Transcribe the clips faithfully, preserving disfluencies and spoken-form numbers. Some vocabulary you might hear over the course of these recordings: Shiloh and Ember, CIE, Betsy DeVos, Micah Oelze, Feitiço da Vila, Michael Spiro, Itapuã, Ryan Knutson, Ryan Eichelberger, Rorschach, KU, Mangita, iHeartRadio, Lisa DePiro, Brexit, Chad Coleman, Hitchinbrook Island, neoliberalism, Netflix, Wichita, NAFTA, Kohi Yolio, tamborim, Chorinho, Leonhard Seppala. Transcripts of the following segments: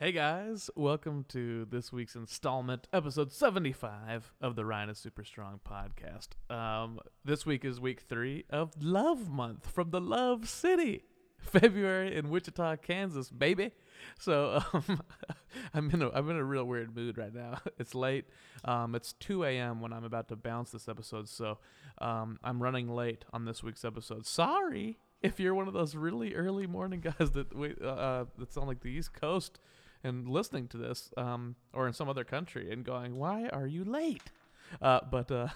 Hey guys, welcome to this week's installment, episode seventy-five of the Ryan is Super Strong podcast. Um, this week is week three of Love Month from the Love City, February in Wichita, Kansas, baby. So um, I'm in a I'm in a real weird mood right now. It's late. Um, it's two a.m. when I'm about to bounce this episode, so um, I'm running late on this week's episode. Sorry if you're one of those really early morning guys that we uh, that's on like the East Coast and listening to this um, or in some other country and going, why are you late? Uh, but uh,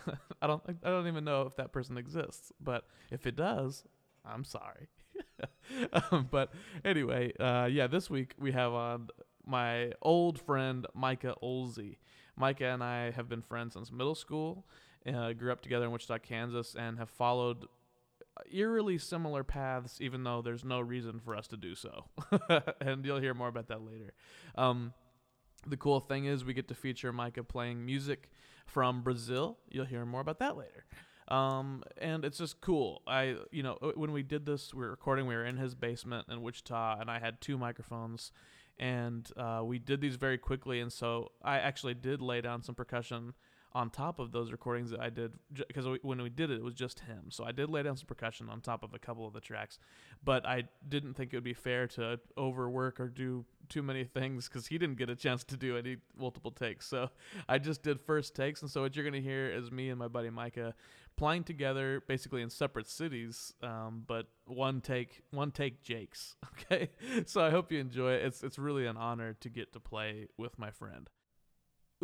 I don't I don't even know if that person exists. But if it does, I'm sorry. um, but anyway, uh, yeah, this week we have on my old friend, Micah Oelze. Micah and I have been friends since middle school, uh, grew up together in Wichita, Kansas, and have followed eerily similar paths, even though there's no reason for us to do so. And you'll hear more about that later. Um, the cool thing is we get to feature Micah playing music from Brazil. You'll hear more about that later. Um, and it's just cool. I, you know, when we did this, we were recording, we were in his basement in Wichita, and I had two microphones, and uh, we did these very quickly. And so I actually did lay down some percussion on top of those recordings that I did, because when we did it, it was just him. So I did lay down some percussion on top of a couple of the tracks, but I didn't think it would be fair to overwork or do too many things because he didn't get a chance to do any multiple takes. So I just did first takes. And so what you're going to hear is me and my buddy Micah playing together, basically in separate cities, um, but one take, one take Jake's. Okay. So I hope you enjoy it. It's, it's really an honor to get to play with my friend.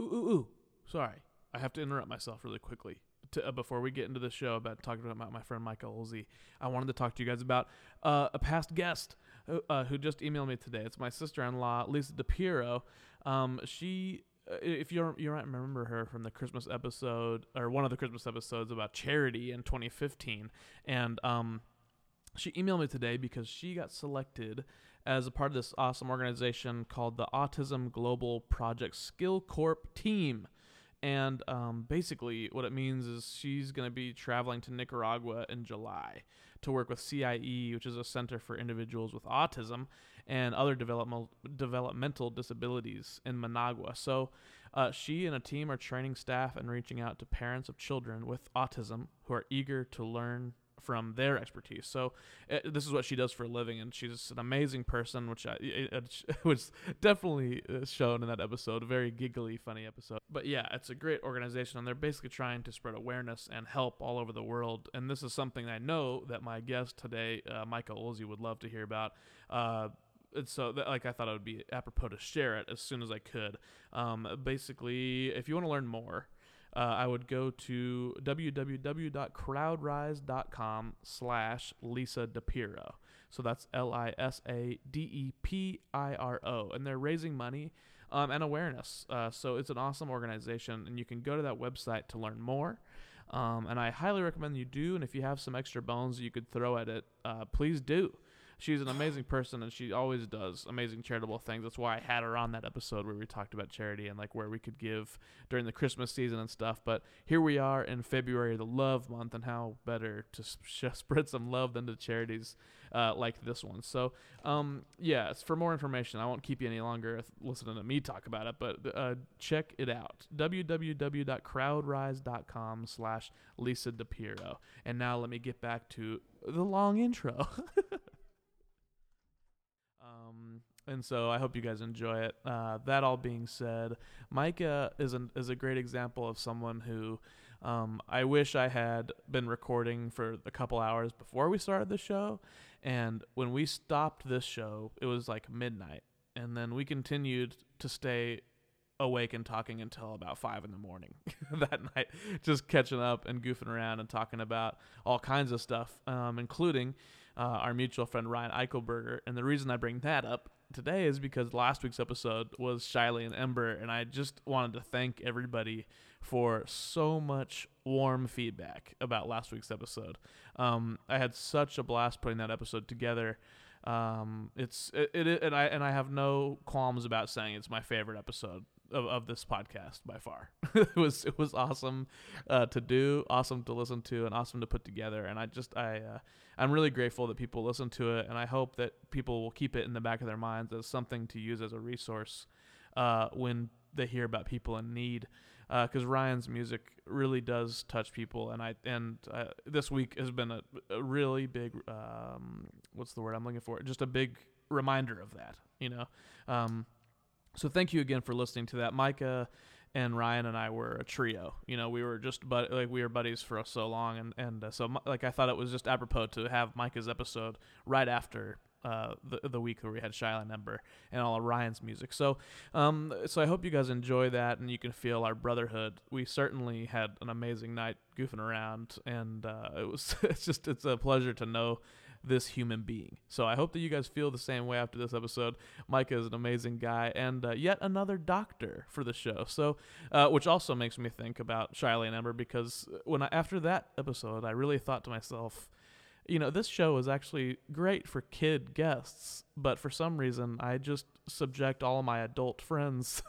Ooh, ooh, ooh. Sorry. I have to interrupt myself really quickly to, uh, before we get into the show about talking about my friend Micah Oelze. I wanted to talk to you guys about uh, a past guest who, uh, who just emailed me today. It's my sister-in-law, Lisa DePiro. Um, she, if you you might remember her from the Christmas episode or one of the Christmas episodes about charity in twenty fifteen, and um, she emailed me today because she got selected as a part of this awesome organization called the Autism Global Project Skill Corp team. And um, basically what it means is she's going to be traveling to Nicaragua in July to work with C I E, which is a center for individuals with autism and other developmental developmental disabilities in Managua. So uh, she and a team are training staff and reaching out to parents of children with autism who are eager to learn from their expertise. So uh, this is what she does for a living, and she's an amazing person, which I it, it was definitely shown in that episode. A very giggly, funny episode. But yeah, it's a great organization, and they're basically trying to spread awareness and help all over the world. And this is something I know that my guest today, uh, Micah Oelze, would love to hear about. Uh, and so that, like, I thought it would be apropos to share it as soon as I could. Um, basically, if you want to learn more, Uh, I would go to www.crowdrise.com slash Lisa DePiro. So that's L I S A D E P I R O. And they're raising money um, and awareness. Uh, so it's an awesome organization, and you can go to that website to learn more. Um, and I highly recommend you do. And if you have some extra bones you could throw at it, uh, please do. She's an amazing person, and she always does amazing charitable things. That's why I had her on that episode where we talked about charity and like where we could give during the Christmas season and stuff. But here we are in February, the love month, and how better to sp- spread some love than to charities uh, like this one. So, um, yeah, for more information, I won't keep you any longer listening to me talk about it, but uh, check it out. www.crowdrise.com slash Lisa DePiro. And now let me get back to the long intro. Um, and so I hope you guys enjoy it. Uh, that all being said, Micah is an, is a great example of someone who um, I wish I had been recording for a couple hours before we started the show. And when we stopped this show, it was like midnight. And then we continued to stay awake and talking until about five in the morning that night, just catching up and goofing around and talking about all kinds of stuff, um, including uh, our mutual friend Ryan Eichelberger. And the reason I bring that up today is because last week's episode was Shiloh and Ember, and I just wanted to thank everybody for so much warm feedback about last week's episode. Um, I had such a blast putting that episode together. Um, it's it, it and I and I have no qualms about saying it's my favorite episode of, of this podcast by far. It was it was awesome uh, to do, awesome to listen to, and awesome to put together. And I just I uh, I'm really grateful that people listen to it, and I hope that people will keep it in the back of their minds as something to use as a resource uh, when they hear about people in need. Because uh, Ryan's music really does touch people, and I and uh, this week has been a, a really big um, what's the word I'm looking for? Just a big reminder of that, you know. Um, so thank you again for listening to that. Micah and Ryan and I were a trio. You know, we were just but like we were buddies for so long, and and uh, so like I thought it was just apropos to have Micah's episode right after Uh, the the week where we had Shiloh and Ember and all of Ryan's music. So um, so I hope you guys enjoy that and you can feel our brotherhood. We certainly had an amazing night goofing around, and uh, it was it's just it's a pleasure to know this human being. So I hope that you guys feel the same way after this episode. Micah is an amazing guy, and uh, yet another doctor for the show. So uh, which also makes me think about Shiloh and Ember, because when I, after that episode, I really thought to myself, you know, this show is actually great for kid guests, but for some reason I just subject all of my adult friends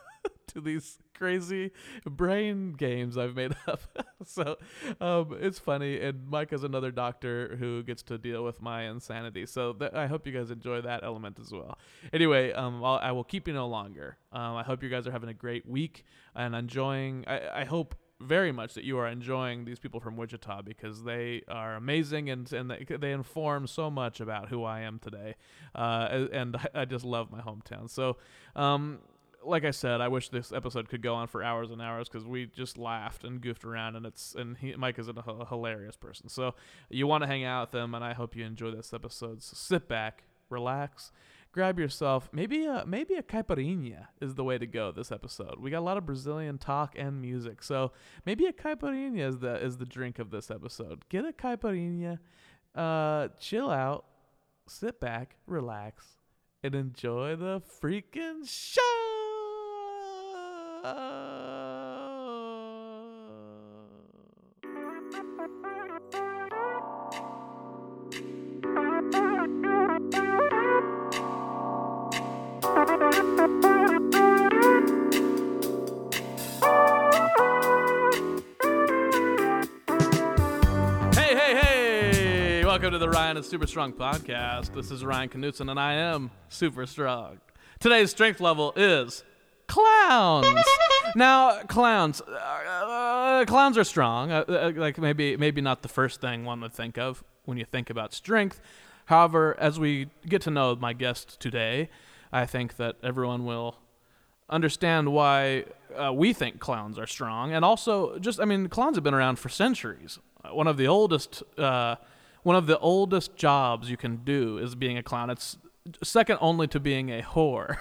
to these crazy brain games I've made up. So um, it's funny, and Micah's another doctor who gets to deal with my insanity. So th- I hope you guys enjoy that element as well. Anyway, um, I'll, I will keep you no longer. Um, I hope you guys are having a great week and enjoying. I, I hope very much that you are enjoying these people from Wichita, because they are amazing, and, and they, they inform so much about who I am today. Uh, and I, I just love my hometown. So, um, like I said, I wish this episode could go on for hours and hours, because we just laughed and goofed around, and it's and he, Mike is a, a hilarious person. So you want to hang out with them, and I hope you enjoy this episode. So sit back, relax, grab yourself, maybe a, maybe a caipirinha is the way to go this episode. We got a lot of Brazilian talk and music, so maybe a caipirinha is the, is the drink of this episode. Get a caipirinha, uh, chill out, sit back, relax, and enjoy the freaking show! Welcome to the Ryan and Super Strong podcast. This is Ryan Knutson, and I am super strong. Today's strength level is clowns. Now, clowns, uh, uh, clowns are strong. Uh, uh, like maybe, maybe not the first thing one would think of when you think about strength. However, as we get to know my guest today, I think that everyone will understand why uh, we think clowns are strong, and also just, I mean, clowns have been around for centuries. One of the oldest. Uh, One of the oldest jobs you can do is being a clown. It's second only to being a whore.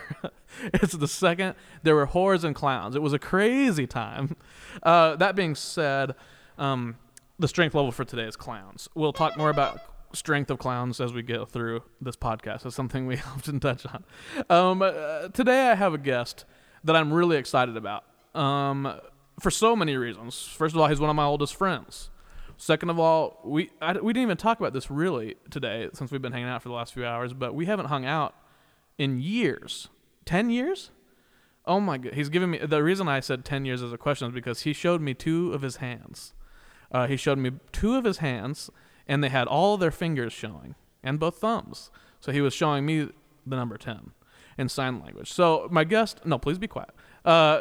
It's the second. There were whores and clowns. It was a crazy time. Uh, that being said, um, the strength level for today is clowns. We'll talk more about strength of clowns as we go through this podcast. It's something we often touch on. Um, uh, today I have a guest that I'm really excited about um, for so many reasons. First of all, he's one of my oldest friends. Second of all, we I, we didn't even talk about this really today, since we've been hanging out for the last few hours, but we haven't hung out in years. Ten years? Oh my God. He's giving me... The reason I said ten years as a question is because he showed me two of his hands. Uh, he showed me two of his hands, and they had all their fingers showing, and both thumbs. So he was showing me the number ten in sign language. So my guest... No, please be quiet. Uh,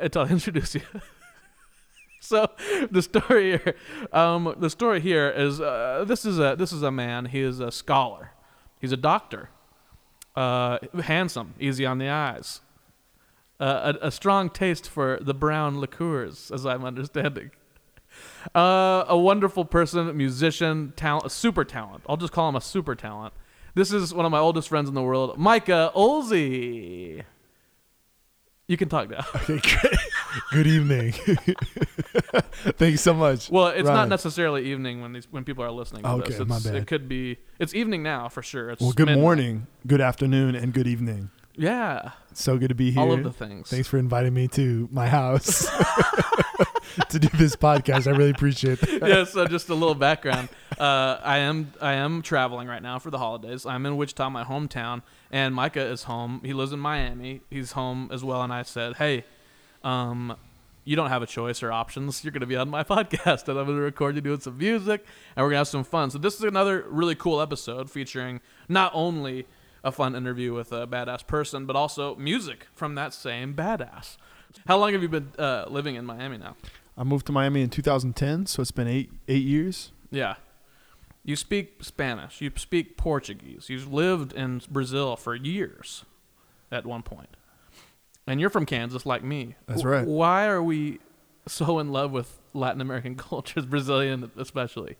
until I introduce you... So the story here, um, the story here is uh, this is a this is a man. He is a scholar. He's a doctor. Uh, handsome, easy on the eyes. Uh, a, a strong taste for the brown liqueurs, as I'm understanding. Uh, a wonderful person, musician, talent, super talent. I'll just call him a super talent. This is one of my oldest friends in the world, Micah Oelze. You can talk now. Okay, good. Good evening. Thank you so much. Well, it's Ryan. Not necessarily evening when these when people are listening to okay, this. It's, my bad. It could be. It's evening now for sure. It's well, good midnight. Morning, good afternoon, and good evening. Yeah. It's so good to be here. All of the things. Thanks for inviting me to my house to do this podcast. I really appreciate that. Yeah. So just a little background. Uh, I am I am traveling right now for the holidays. I'm in Wichita, my hometown, and Micah is home. He lives in Miami. He's home as well. And I said, hey, um, you don't have a choice or options. You're going to be on my podcast, and I'm going to record you doing some music, and we're going to have some fun. So this is another really cool episode featuring not only a fun interview with a badass person, but also music from that same badass. How long have you been uh, living in Miami now? I moved to Miami in two thousand ten, so it's been eight eight years. Yeah. You speak Spanish. You speak Portuguese. You've lived in Brazil for years at one point. And you're from Kansas, like me. That's right. Why are we so in love with Latin American cultures, Brazilian especially?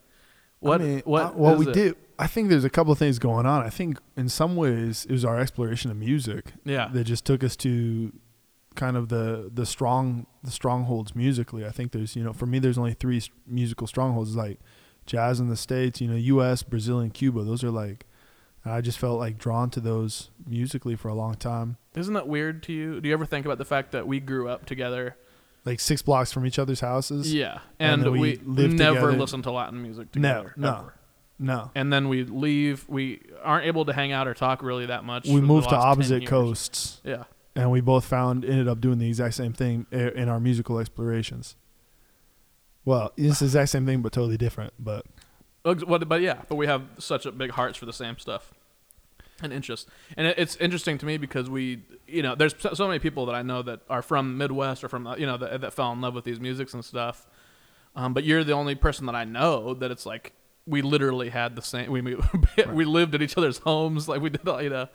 What? I mean, what? I, well, is we it? did. I think there's a couple of things going on. I think in some ways it was our exploration of music. Yeah. That just took us to kind of the the strong the strongholds musically. I think there's you know for me there's only three musical strongholds, like jazz in the States, you know, U S, Brazil, and Cuba. Those are like. I just felt like drawn to those musically for a long time. Isn't that weird to you? Do you ever think about the fact that we grew up together? Like six blocks from each other's houses? Yeah. And, and we, we never together. listened to Latin music together. No, no, no. And then we leave. We aren't able to hang out or talk really that much. We moved to opposite coasts. Yeah. And we both found, ended up doing the exact same thing in our musical explorations. Well, it's the exact same thing, but totally different. But, but, but yeah, but we have such a big hearts for the same stuff. An interest. And it's interesting to me because we, you know, there's so many people that I know that are from the Midwest or from, you know, that, that fell in love with these musics and stuff. Um, but you're the only person that I know that it's like, we literally had the same, we, we, right. we lived at each other's homes. Like we did all, you know,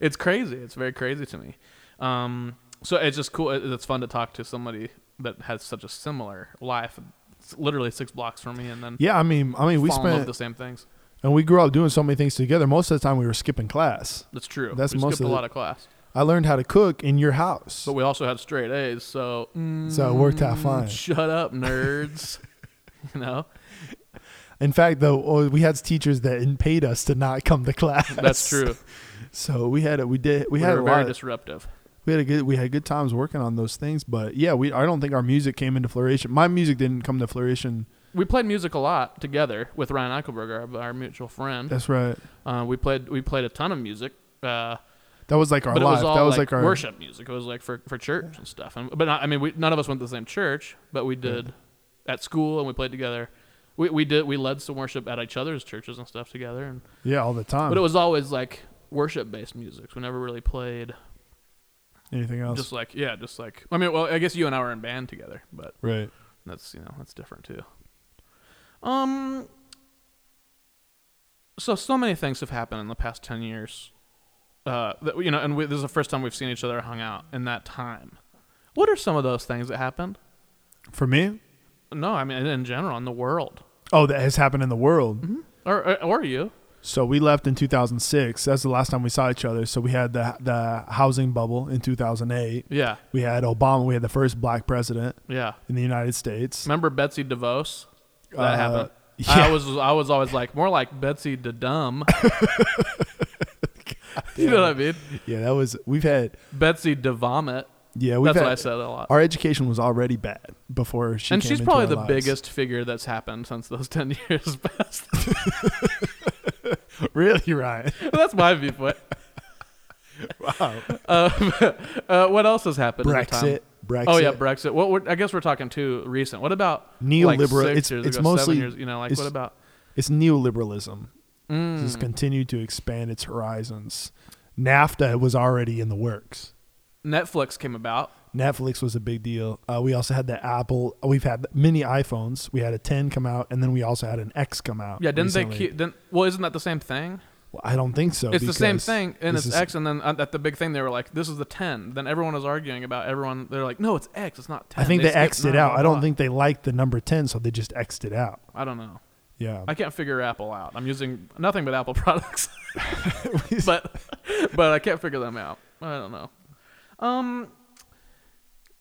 it's crazy. It's very crazy to me. Um, so it's just cool. It's fun to talk to somebody that has such a similar life. It's literally six blocks from me. And then, yeah, I mean, I mean, we spent the same things. And we grew up doing so many things together. Most of the time, we were skipping class. That's true. That's we most skipped of a lot of class. I learned how to cook in your house. But we also had straight A's, so mm, so it worked out fine. Shut up, nerds! You know. In fact, though, we had teachers that paid us to not come to class. That's true. So we had it. We did. We, we had were a very lot of, disruptive. We had a good. We had good times working on those things. But yeah, we. I don't think our music came into fruition. My music didn't come to fruition. We played music a lot together with Ryan Eichelberger, our, our mutual friend. That's right. Uh, we played we played a ton of music. Uh, that was like our life. It was all that was like, like our worship music. It was like for, for church yeah. and stuff. And, but not, I mean, we, none of us went to the same church, but we did yeah. at school and we played together. We we did we led some worship at each other's churches and stuff together. And yeah, all the time. But it was always like worship based music. We never really played anything else. Just like yeah, just like I mean, well, I guess you and I were in band together, but right. That's you know that's different too. Um, so, so many things have happened in the past ten years, uh, that, you know, and we, this is the first time we've seen each other hung out in that time. What are some of those things that happened? For me? No, I mean, in general, in the world. Oh, that has happened in the world. Mm-hmm. Or, or, or you. So we left in two thousand six. That's the last time we saw each other. So we had the the housing bubble in two thousand eight. Yeah. We had Obama. We had the first black president. Yeah. In the United States. Remember Betsy DeVos? That uh, happened. Yeah. I was I was always like more like Betsy the Dumb. You know what I mean? Yeah, that was we've had Betsy the Vomit. Yeah, we've that's had, what I said a lot. Our education was already bad before she. And came she's into probably our the lives. biggest figure that's happened since those ten years passed. Really, Ryan? That's my viewpoint. Wow. Uh, uh, what else has happened? Brexit. In the time? Brexit. Oh yeah, Brexit. What we're, I guess we're talking too recent. What about neoliberal? Like it's years it's ago, mostly years, you know like what about it's neoliberalism. Mm. It's continued to expand its horizons. NAFTA was already in the works. Netflix came about. Netflix was a big deal. Uh, we also had the Apple. We've had many iPhones. We had a ten come out, and then we also had an X come out. Yeah, didn't recently. they? Keep, didn't, well, isn't that the same thing? Well, I don't think so. It's the same thing, and it's X, and then at the big thing, they were like, this is the ten. Then everyone was arguing about everyone. They're like, no, it's X. It's not ten. I think they, they X'd it out. I don't think they liked the number ten, so they just X'd it out. I don't know. Yeah. I can't figure Apple out. I'm using nothing but Apple products. but but I can't figure them out. I don't know. Um.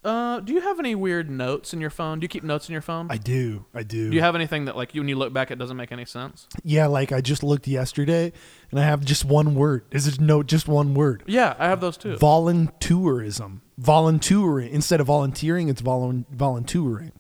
Uh, do you have any weird notes in your phone? Do you keep notes in your phone? I do. I do. Do you have anything that like you, when you look back, it doesn't make any sense? Yeah. Like I just looked yesterday and I have just one word. Is it no, just one word? Yeah. I have those too. Voluntourism. Volunteering. Instead of volunteering, it's volu- volunteering.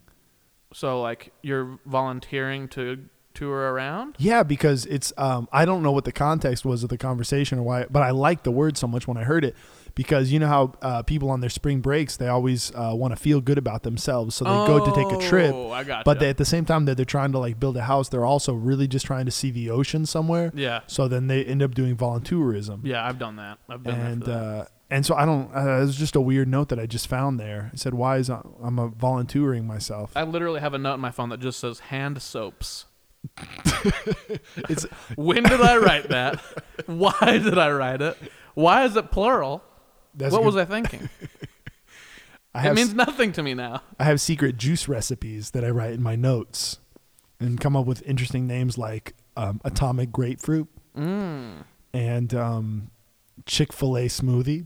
So like you're volunteering to tour around? Yeah. Because it's, um, I don't know what the context was of the conversation or why, but I liked the word so much when I heard it. because you know how uh, people on their spring breaks, they always uh, want to feel good about themselves. So they oh, go to take a trip, I gotcha. But they, at the same time that they're trying to like build a house, they're also really just trying to see the ocean somewhere. Yeah. So then they end up doing volunteerism. Yeah, I've done that. I've done and, that. And uh, and so I don't, uh, it was just a weird note that I just found there. It said, why is I, I'm a volunteering myself. I literally have a note in my phone that just says hand soaps. It's when did I write that? Why did I write it? Why is it plural? That's what good. Was I thinking? I have, it means nothing to me now. I have secret juice recipes that I write in my notes and come up with interesting names like um, Atomic Grapefruit mm. and um, Chick-fil-A Smoothie.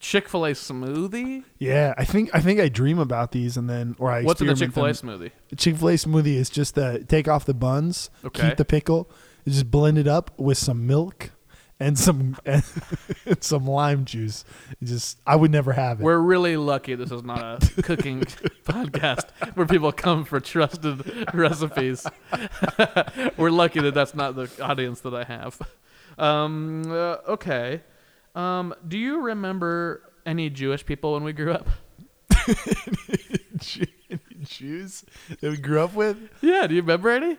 Chick-fil-A Smoothie? Yeah, I think I think I dream about these and then or I What's in the Chick-fil-A Smoothie? The Chick-fil-A Smoothie is just the take off the buns, okay. keep the pickle, just blend it up with some milk and some and some lime juice. Just I would never have it. We're really lucky this is not a cooking podcast where people come for trusted recipes. We're lucky that that's not the audience that I have. Um uh, okay. Um, do you remember any Jewish people when we grew up? any, any Jews that we grew up with? Yeah, do you remember any?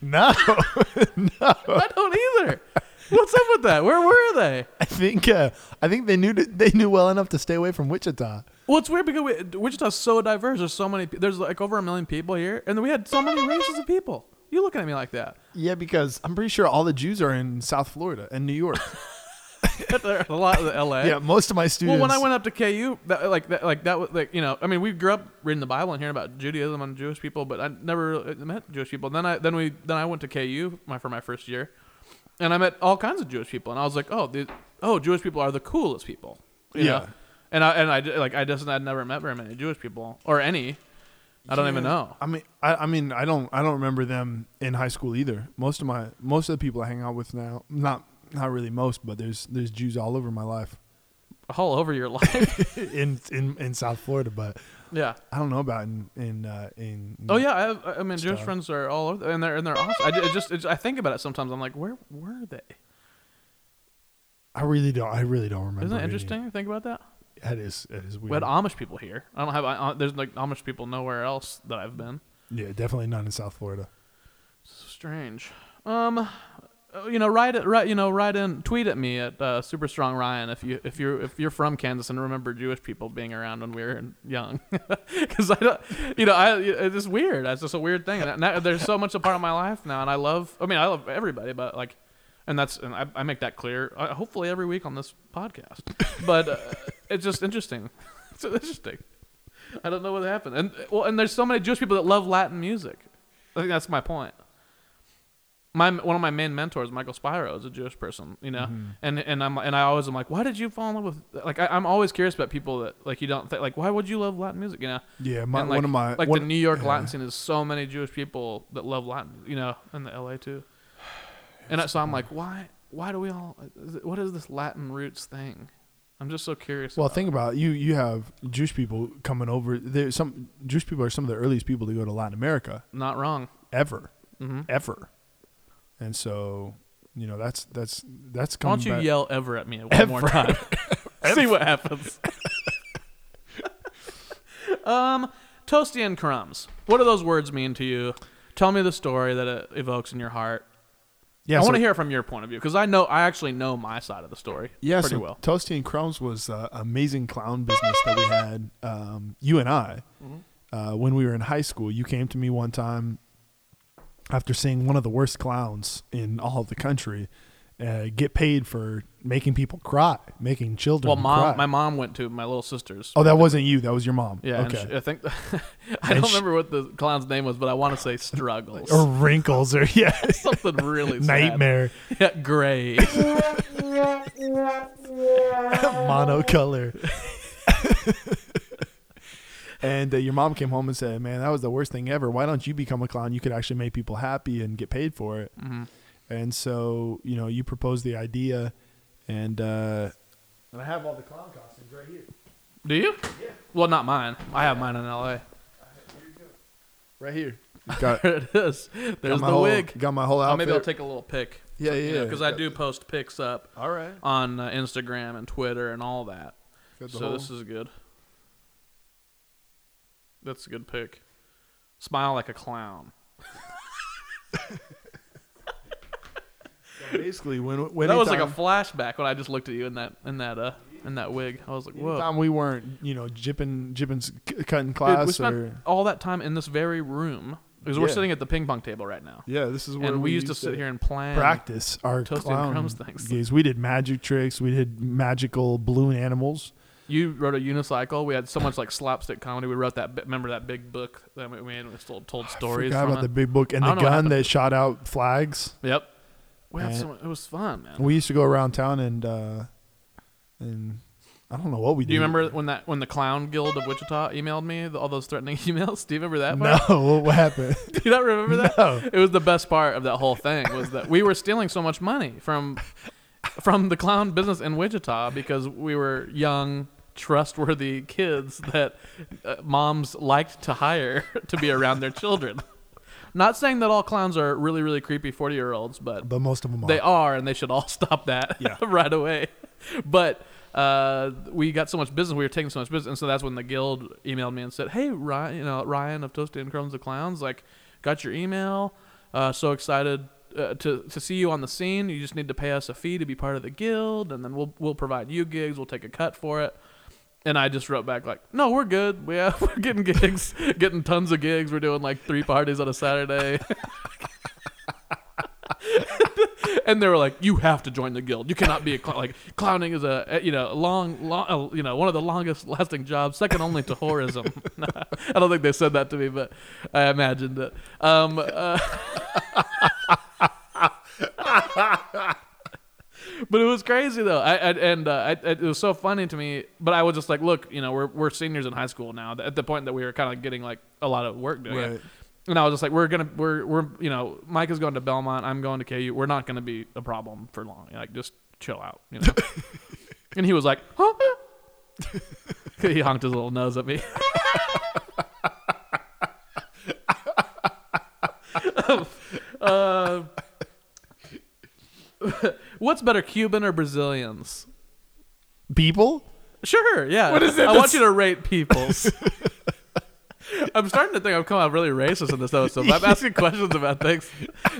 No. No. I don't either. What's up with that? Where were they? I think uh, I think they knew to, they knew well enough to stay away from Wichita. Well, it's weird because we, Wichita's so diverse. There's so many. There's like over a million people here, and we had so many races of people. You looking at me like that? Yeah, because I'm pretty sure all the Jews are in South Florida and New York. There are a lot of L A. Yeah, most of my students. Well, when I went up to K U, that, like that, like that was like you know, I mean, we grew up reading the Bible and hearing about Judaism and Jewish people, but I never really met Jewish people. And then I then we then I went to K U my for my first year, and I met all kinds of Jewish people, and I was like, oh, the, oh, Jewish people are the coolest people. You yeah, know? and I and I like I just I'd never met very many Jewish people or any. I don't yeah. even know. I mean, I, I mean, I don't, I don't remember them in high school either. Most of my, most of the people I hang out with now, not, not really most, but there's, there's Jews all over my life, all over your life in, in, in South Florida. But yeah, I don't know about in, in, uh, in. Oh yeah, I have. I mean, Jewish friends are all over, and they're, and they're awesome. I it just, it just, I think about it sometimes. I'm like, where were they? I really don't. I really don't remember. Isn't it interesting to think about that? That is, that is weird. We had Amish people here. I don't have. I, there's like Amish people nowhere else that I've been. Yeah, definitely not in South Florida. So strange. Um, you know, write it. Write, you know, write in. Tweet at me at uh, Super Strong Ryan if you if you're if you're from Kansas and remember Jewish people being around when we were young. Because I don't. You know, I it's just weird. That's just a weird thing. And that, there's so much a part of my life now, and I love. I mean, I love everybody, but like. And that's and I, I make that clear, uh, hopefully every week on this podcast. But uh, it's just interesting. It's interesting. I don't know what happened. And well, and there's so many Jewish people that love Latin music. I think that's my point. My one of my main mentors, Michael Spiro, is a Jewish person. You know, mm-hmm. and and I'm and I always am like, why did you fall in love with? Like, I, I'm always curious about people that like you don't think like, why would you love Latin music? You know? Yeah, my, like, one of my like one, the New York yeah. Latin scene is so many Jewish people that love Latin. You know, and the L A too. And so I'm like, why? Why do we all? Is it, what is this Latin roots thing? I'm just so curious. Well, about think about it. you. You have Jewish people coming over. There's some Jewish people are some of the earliest people to go to Latin America. Not wrong. Ever, mm-hmm. ever. And so, you know, that's that's that's coming. Why don't you back. Yell "ever" at me one ever. More time? See what happens. um, toasty and crumbs. What do those words mean to you? Tell me the story that it evokes in your heart. Yeah, I so, want to hear from your point of view because I know I actually know my side of the story yeah, pretty so well. Toasty and Crumbs was an amazing clown business that we had. Um, you and I, mm-hmm. uh, when we were in high school, you came to me one time after seeing one of the worst clowns in all of the country uh, get paid for making people cry, making children. Well, mom, cry. my mom went to my little sister's. Oh, that wasn't you. That was your mom. Yeah, okay. She, I think I and don't she, remember what the clown's name was, but I want to say Struggles or Wrinkles or yeah. Something really Nightmare. Sad. Yeah, gray. Monocolor. And uh, your mom came home and said, "Man, that was the worst thing ever. Why don't you become a clown? You could actually make people happy and get paid for it." Mm-hmm. And so, you know, you proposed the idea, and uh, and I have all the clown costumes right here. Do you? Yeah. Well, not mine. I have mine in L A. Here you go. Right here. Got, there it is. There's the whole, wig. Got my whole outfit. Oh, maybe I'll take a little pic. Yeah, yeah. Because you know, I do post pics up all right. on uh, Instagram and Twitter and all that. Good so whole... this is good. That's a good pick. Smile like a clown. Basically, when, when that was like a flashback when I just looked at you in that in that uh in that wig. I was like, whoa. Anytime we weren't, you know, jipping, jipping, cutting class. Dude, we spent or... all that time in this very room because yeah. we're sitting at the ping pong table right now. Yeah, this is where and we, we used to sit to here and plan, practice our toasted crumbs things. Games. We did magic tricks. We did magical balloon animals. You wrote a unicycle. We had so much like slapstick comedy. We wrote that. Remember that big book that we had and told, told stories. I forgot about it. The big book and the gun that shot out flags. Yep. We had so much, it was fun, man. We used to go around town and uh, and I don't know what we did. Do you remember when that when the Clown Guild of Wichita emailed me the, all those threatening emails? Do you remember that part? No, what happened? Do you not remember that? No. It was the best part of that whole thing was that we were stealing so much money from from the clown business in Wichita because we were young. Trustworthy kids that uh, moms liked to hire to be around their children. Not saying that all clowns are really, really creepy forty-year-olds, but but most of them are. They are, and they should all stop that yeah. right away. But uh, we got so much business, we were taking so much business, and so that's when the guild emailed me and said, "Hey, Ryan, you know, Ryan of Toasted and Crumbs the Clowns, like, got your email. Uh, so excited." Uh, to to see you on the scene, you just need to pay us a fee to be part of the guild, and then we'll we'll provide you gigs. We'll take a cut for it. And I just wrote back like, no, we're good. We have, we're getting gigs, getting tons of gigs. We're doing like three parties on a Saturday. And they were like, you have to join the guild. You cannot be a clown. Like clowning is a you know long, long you know one of the longest lasting jobs, second only to whorism. I don't think they said that to me, but I imagined it. Um, uh, but it was crazy though. I, I and uh, I, it was so funny to me. But I was just like, look, you know, we're we're seniors in high school now. At the point that we were kind of getting like a lot of work doing right. it. And I was just like, we're gonna, we're, we're, you know, Mike is going to Belmont. I'm going to K U. We're not gonna be a problem for long. Like, just chill out, you know. And he was like, huh? He honked his little nose at me. uh, what's better, Cuban or Brazilians? People? Sure. Yeah. What is it? I that's... want you to rate peoples. I'm starting to think I've come out really racist in this episode. I'm asking questions about things.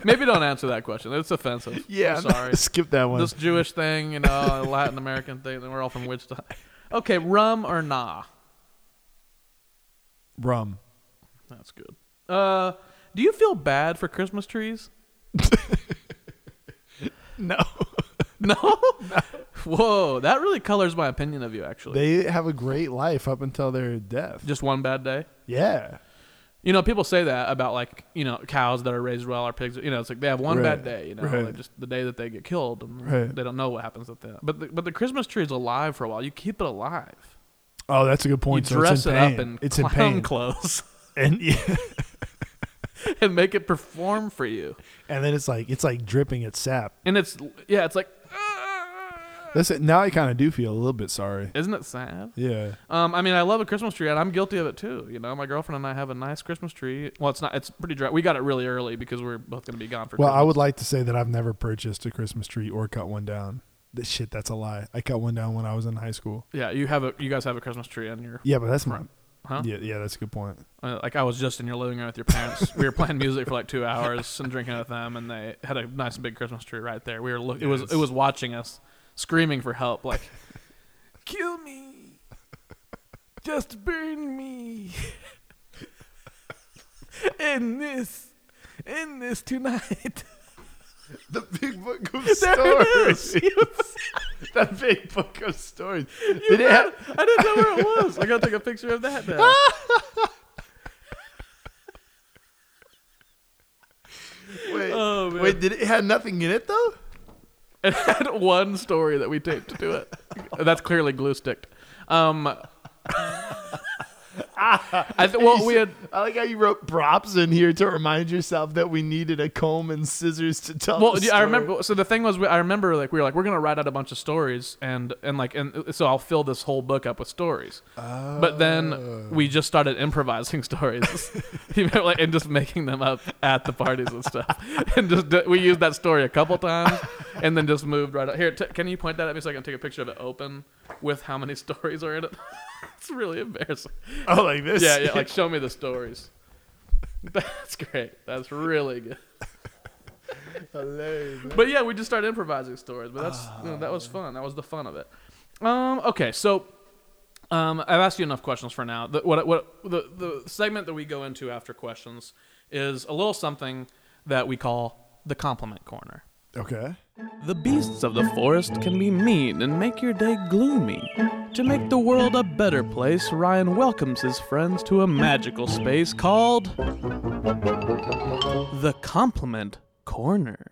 Maybe don't answer that question. It's offensive. Yeah. I'm sorry. No, skip that one. This Jewish thing, you know, Latin American thing. Then we're all from Wichita. Okay, rum or nah? Rum. That's good. Uh, do you feel bad for Christmas trees? No. No? No. Whoa, that really colors my opinion of you, actually. They have a great life up until their death. Just one bad day? Yeah. You know, people say that about, like, you know, cows that are raised well or pigs. You know, it's like they have one right. bad day, you know, right. like just the day that they get killed. And right. they don't know what happens with that. But the, but the Christmas tree is alive for a while. You keep it alive. Oh, that's a good point. You so dress it's in it pain. Up in it's clown in pain. Clothes. And yeah. And make it perform for you. And then it's like it's like dripping its sap. And it's yeah, it's like listen, now I kind of do feel a little bit sorry. Isn't it sad? Yeah. Um, I mean, I love a Christmas tree, and I'm guilty of it too. You know, my girlfriend and I have a nice Christmas tree. Well, it's not. It's pretty dry. We got it really early because we're both going to be gone for. Well, Christmas. I would like to say that I've never purchased a Christmas tree or cut one down. This shit, that's a lie. I cut one down when I was in high school. Yeah, you have a. You guys have a Christmas tree on your. Yeah, but that's front. My. Huh? Yeah, yeah, that's a good point. Uh, like I was just in your living room with your parents. We were playing music for like two hours and drinking with them, and they had a nice big Christmas tree right there. We were look. Yes. It was it was watching us, screaming for help, like, "Kill me, just burn me, in this, in this tonight." The big book of there stories. The big book of stories. Did it have- I didn't know where it was. I gotta take a picture of that now. wait, oh, wait, did it, it had nothing in it though? It had one story that we taped to do it. That's clearly glue sticked. Um I th- well, we had. I like how you wrote props in here to remind yourself that we needed a comb and scissors to tell. Well, the story. I remember. So the thing was, I remember like we were like we're gonna write out a bunch of stories and and like and so I'll fill this whole book up with stories. Oh. But then we just started improvising stories, you know, like, and just making them up at the parties and stuff. And just we used that story a couple times, and then just moved right up here. T- can you point that at me so I can take a picture of it open with how many stories are in it? It's really embarrassing. Oh, like this? Yeah, yeah. Like, show me the stories. That's great. That's really good. Hilarious. Man. But yeah, we just started improvising stories. But that's oh, you know, that was fun. That was the fun of it. Um. Okay. So, um, I've asked you enough questions for now. The, what what the the segment that we go into after questions is a little something that we call the compliment corner. Okay. The beasts of the forest can be mean and make your day gloomy. To make the world a better place, Ryan welcomes his friends to a magical space called the Compliment Corner.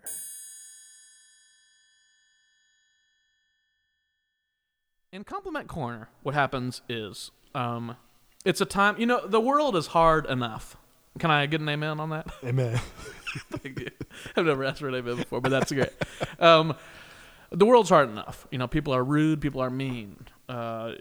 In Compliment Corner, what happens is, um, it's a time, you know, the world is hard enough. Can I get an amen on that? Amen. Thank you. I've never asked for an amen before, but that's great. Um, the world's hard enough. You know, people are rude. People are mean. Uh,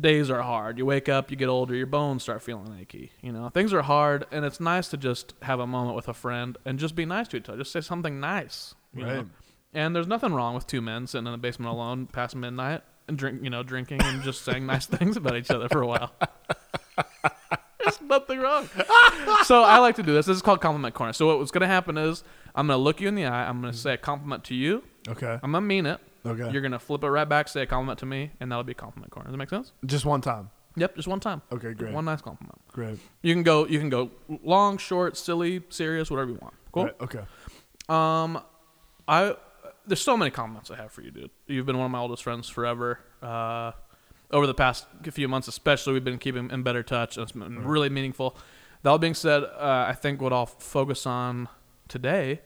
days are hard. You wake up, you get older, your bones start feeling achy. You know, things are hard, and it's nice to just have a moment with a friend and just be nice to each other. Just say something nice. You right. know? And there's nothing wrong with two men sitting in the basement alone past midnight and drink, you know, drinking and just saying nice things about each other for a while. There's nothing wrong. So I like to do this. This is called Compliment Corner. So what's going to happen is I'm going to look you in the eye. I'm going to say a compliment to you. Okay. I'm going to mean it. Okay. You're going to flip it right back, say a compliment to me, and that'll be a Compliment Corner. Does that make sense? Just one time. Yep, just one time. Okay, great. Just one nice compliment. Great. You can go You can go long, short, silly, serious, whatever you want. Cool? Right, okay. Um, I There's so many compliments I have for you, dude. You've been one of my oldest friends forever. Uh... Over the past few months, especially, we've been keeping in better touch. It's been really meaningful. That all being said, uh, I think what I'll focus on today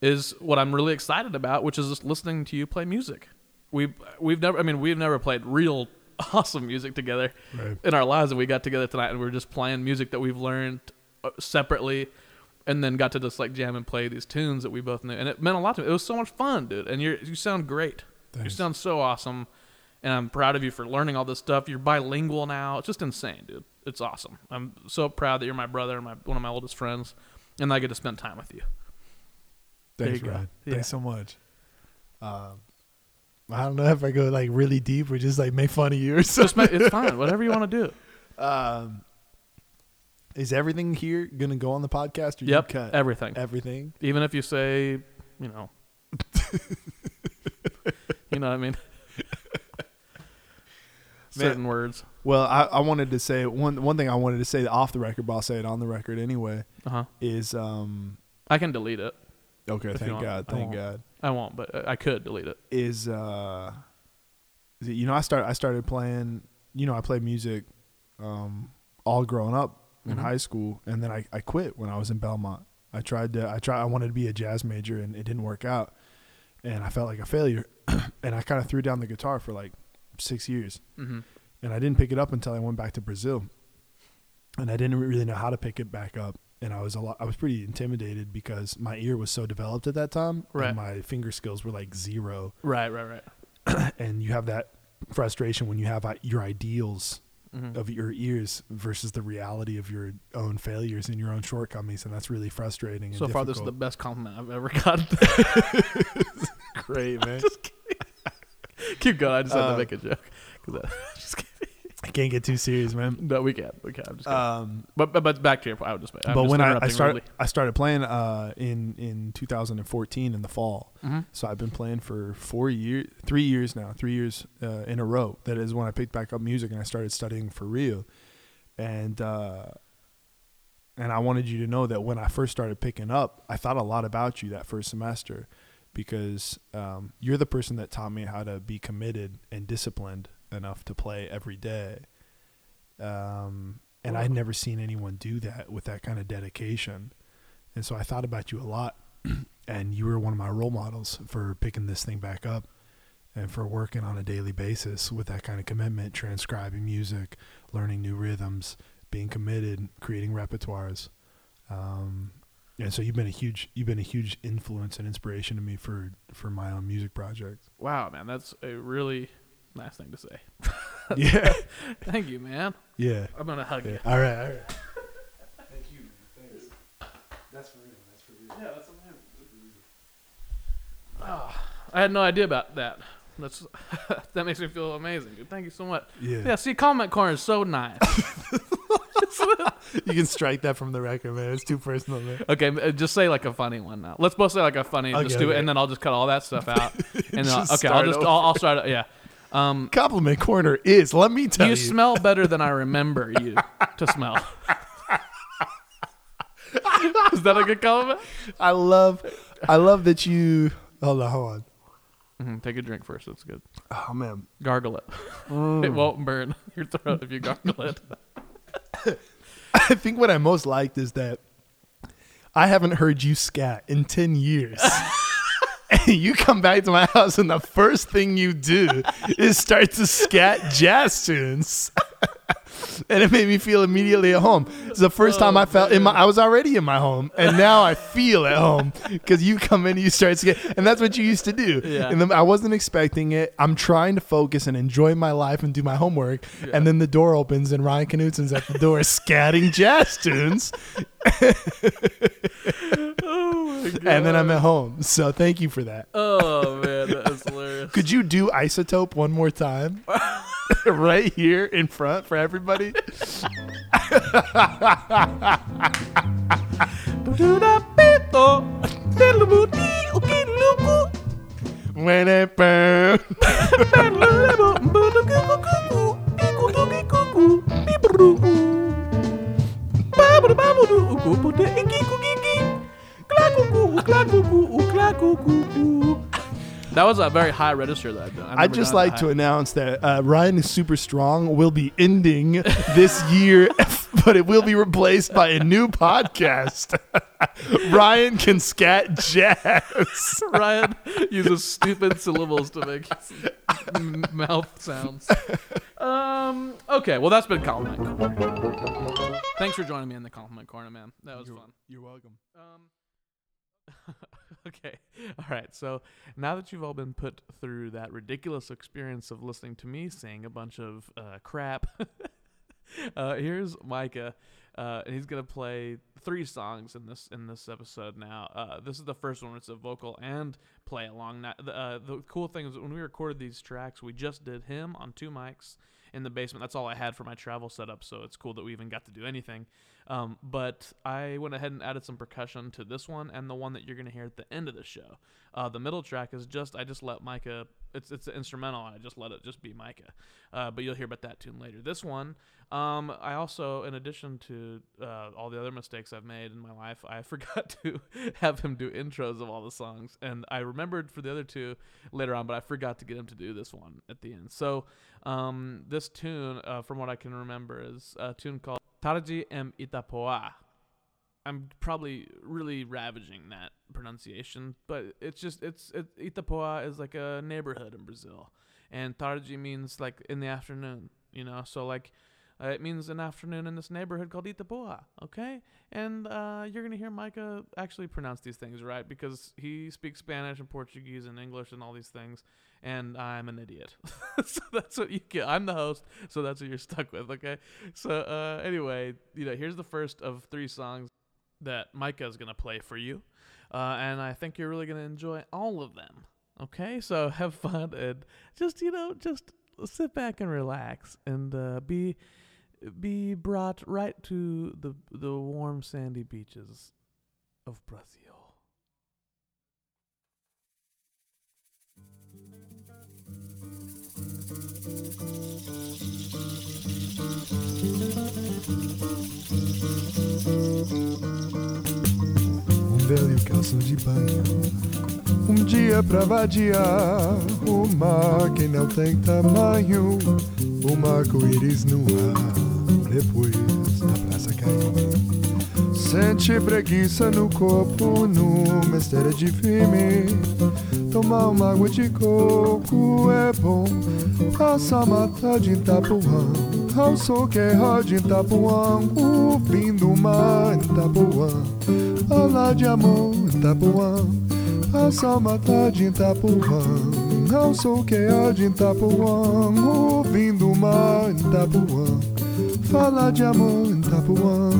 is what I'm really excited about, which is just listening to you play music. We've we've never, I mean, we've never played real awesome music together right. in our lives, and we got together tonight and we were just playing music that we've learned separately, and then got to just like jam and play these tunes that we both knew, and it meant a lot to me. It was so much fun, dude. And you you sound great. Thanks. You sound so awesome. And I'm proud of you for learning all this stuff. You're bilingual now. It's just insane, dude. It's awesome. I'm so proud that you're my brother and my, one of my oldest friends, and I get to spend time with you. Thanks, you Ryan. Yeah. Thanks so much. Um, I don't know if I go like really deep or just like make fun of you or something. Just make, it's fine. Whatever you want to do. Um, is everything here going to go on the podcast? Or yep. You cut? Everything. Everything. Even if you say, you know, you know what I mean? Certain Man. Words. Well, I, I wanted to say one one thing I wanted to say off the record, but I'll say it on the record anyway. Uh-huh. Is um, I can delete it. Okay, thank God, thank I God. I won't, but I could delete it. Is uh, you know, I start I started playing. You know, I played music, um, all growing up in mm-hmm. high school, and then I, I quit when I was in Belmont. I tried to I tried I wanted to be a jazz major, and it didn't work out, and I felt like a failure, and I kind of threw down the guitar for like. six years, mm-hmm. and I didn't pick it up until I went back to Brazil, and I didn't really know how to pick it back up, and I was a lot, I was pretty intimidated because my ear was so developed at that time, right. and my finger skills were like zero, right, right, right, and you have that frustration when you have your ideals mm-hmm. of your ears versus the reality of your own failures and your own shortcomings, and that's really frustrating. So and far, difficult. This is the best compliment I've ever gotten. Great, man. Keep going. I just had um, to make a joke. I, just I can't get too serious, man. No, we can't. We can't. I'm just um, but, but but back to your point. I would just. I'm but just when I, I started, I started playing uh, in in two thousand fourteen in the fall. Mm-hmm. So I've been playing for four years, three years now, three years uh, in a row. That is when I picked back up music and I started studying for real. And uh, and I wanted you to know that when I first started picking up, I thought a lot about you that first semester. Because um, you're the person that taught me how to be committed and disciplined enough to play every day. Um, and wow. I'd never seen anyone do that with that kind of dedication. And so I thought about you a lot. And you were one of my role models for picking this thing back up and for working on a daily basis with that kind of commitment, transcribing music, learning new rhythms, being committed, creating repertoires. Um, and so you've been a huge, you've been a huge influence and inspiration to me for, for my own music project. Wow, man. That's a really nice thing to say. Yeah. Thank you, man. Yeah. I'm going to hug yeah. you. All right. All right. Thank you, man. Thanks. That's for real. That's for real. Yeah. That's Oh, I had no idea about that. That's that makes me feel amazing, dude. Thank you so much. Yeah. Yeah. See, comment corner is so nice. You can strike that from the record, man. It's too personal, man. Okay, just say like a funny one now. Let's both say like a funny. Okay, just do okay. it, and then I'll just cut all that stuff out. And I'll, okay, I'll just I'll, I'll start. Yeah. Um, Compliment corner is. Let me tell you. You smell better than I remember you to smell. Is that a good compliment? I love. I love that you. Hold on, hold on. Mm-hmm. Take a drink first. That's good. Oh, man. Gargle it. Mm. It won't burn your throat if you gargle it. I think what I most liked is that I haven't heard you scat in ten years. And you come back to my house, and the first thing you do is start to scat jazz tunes. And it made me feel immediately at home. It's the first oh, time I felt in my. I was already in my home, and now I feel at home because you come in, and you start to get, and that's what you used to do. Yeah. And then I wasn't expecting it. I'm trying to focus and enjoy my life and do my homework, yeah. and then the door opens and Ryan Knutson's at the door scatting jazz tunes. Oh my God. And then I'm at home. So thank you for that. Oh man, that is hilarious. Could you do Isotope one more time? Right here in front for everybody. That was a very high register that I've done. I'd just like to announce that uh, Ryan is Super Strong will be ending this year, but it will be replaced by a new podcast. Ryan Can Scat Jazz. Ryan uses stupid syllables to make m- mouth sounds. Um. Okay, well, that's been Compliment Corner. Thanks for joining me in the Compliment Corner, man. That was you're, fun. You're welcome. Um. Okay. All right. So now that you've all been put through that ridiculous experience of listening to me sing a bunch of uh, crap, uh, here's Micah, uh, and he's gonna play three songs in this in this episode. Now, uh, this is the first one. It's a vocal and play along. Now, the, uh, the cool thing is when we recorded these tracks, we just did him on two mics in the basement. That's all I had for my travel setup. So it's cool that we even got to do anything. Um, but I went ahead and added some percussion to this one and the one that you're going to hear at the end of the show. Uh, the middle track is just, I just let Micah, it's it's an instrumental, and I just let it just be Micah. Uh, but you'll hear about that tune later. This one, um, I also, in addition to uh, all the other mistakes I've made in my life, I forgot to have him do intros of all the songs. And I remembered for the other two later on, but I forgot to get him to do this one at the end. So um, this tune, uh, from what I can remember, is a tune called Tarde em Itapoá. I'm probably really ravaging that pronunciation, but it's just, it's, it, Itapoá is like a neighborhood in Brazil, and Tarde means like in the afternoon, you know, so like, uh, it means an afternoon in this neighborhood called Itapuã, okay? And uh, you're going to hear Micah actually pronounce these things right, because he speaks Spanish and Portuguese and English and all these things, and I'm an idiot. So that's what you get. I'm the host, so that's what you're stuck with, okay? So uh, anyway, you know, here's the first of three songs that Micah is going to play for you, uh, and I think you're really going to enjoy all of them, okay? So have fun and just, you know, just sit back and relax and uh, be... be brought right to the the warm sandy beaches of Brazil. Um velho calção de banho, um dia pra vadiar, o mar que não tem tamanho, um arco-íris no ar. Depois na praça caiu, sente preguiça no corpo, numa esteira de filme. Tomar uma água de coco é bom, passa a mata de Itapuã. House que roda Itapuã, o fim do mar Itapuã, olá de amor Itapuã, a salma tarde Itapuã, House que roda Itapuã, o fim do mar Itapuã, fala de amor Itapuã.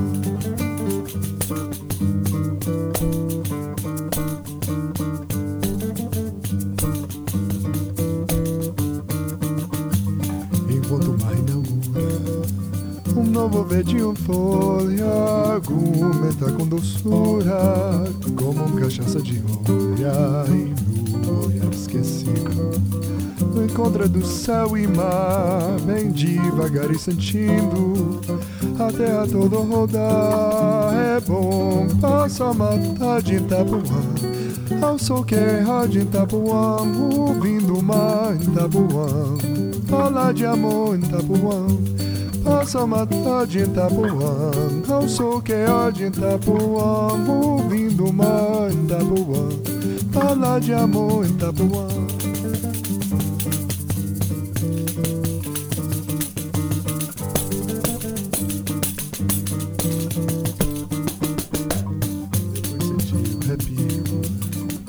Novo verdinho folha, argumenta com doçura, como cachaça de rolha e no olhar esquecido. No encontro do céu e mar, bem devagar e sentindo a terra toda rodar. É bom passar a mata de Itapuã, ao sol que roda Itapuã, ouvindo o mar Itapuã, falar de amor Itapuã. Passa uma tarde em Itapuã, não sou que é de Itapuã, ouvindo o mar em Itapuã, falar de amor em Itapuã.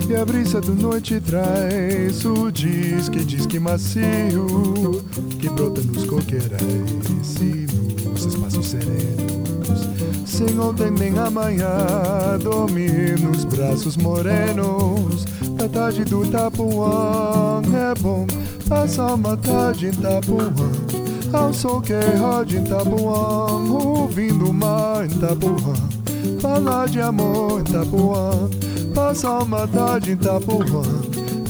E a brisa do noite traz o disque, disque macio que brota nos coqueirais e nos espaços serenos. Sem ontem nem amanhã, dormir nos braços morenos da tarde do Itapuã. É bom passar uma tarde em Itapuã, ao sol que roda em Itapuã, ouvindo o mar em Itapuã, falar de amor em Itapuã. Passa uma tarde em Itapuã,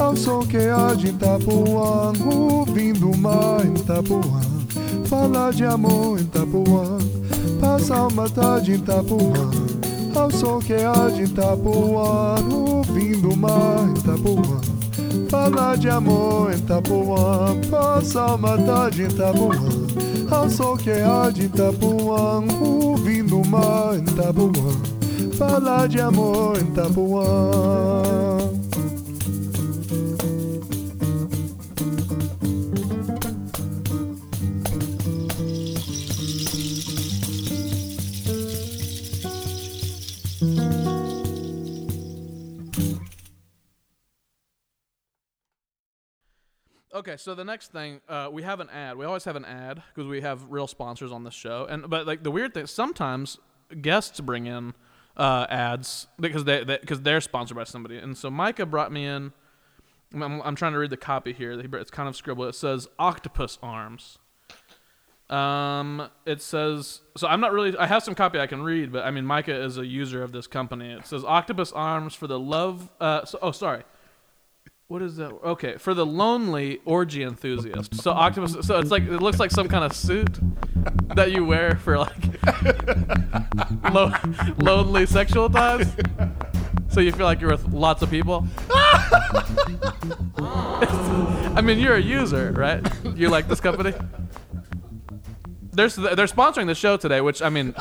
ao som que há de Itapuã, ouvindo o mar em Itapuã, falar de amor em Itapuã. Passa uma tarde em Itapuã, ao som que há de Itapuã, ouvindo o mar em Itapuã, falar de amor em Itapuã. Passa uma tarde em Itapuã, ao som que há de Itapuã, ouvindo o mar em Itapuã, falar de amor em Itapuã. Okay, so the next thing, uh, we have an ad. We always have an ad because we have real sponsors on this show. And but like the weird thing, sometimes guests bring in Uh, ads because they because they, they're sponsored by somebody. And so Micah brought me in. I'm, I'm trying to read the copy here. It's kind of scribbled. It says octopus arms. Um, it says so. I'm not really. I have some copy I can read, but I mean Micah is a user of this company. It says octopus arms for the love. Uh, so, oh, sorry. What is that? Okay, for the lonely orgy enthusiast. So octopus. So it's like it looks like some kind of suit that you wear for like lo- lonely sexual times. So you feel like you're with lots of people. I mean, you're a user, right? You like this company? They're they're sponsoring the show today, which I mean.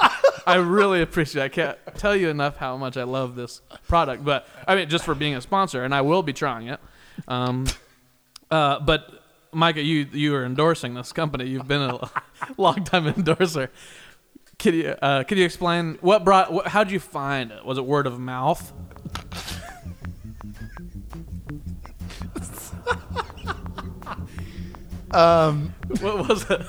I really appreciate it. I can't tell you enough how much I love this product, but I mean, just for being a sponsor, and I will be trying it. Um, uh, but Micah, you you are endorsing this company. You've been a long time endorser. Can you uh, can you explain what brought? What, how'd you find it? Was it word of mouth? um, what was it?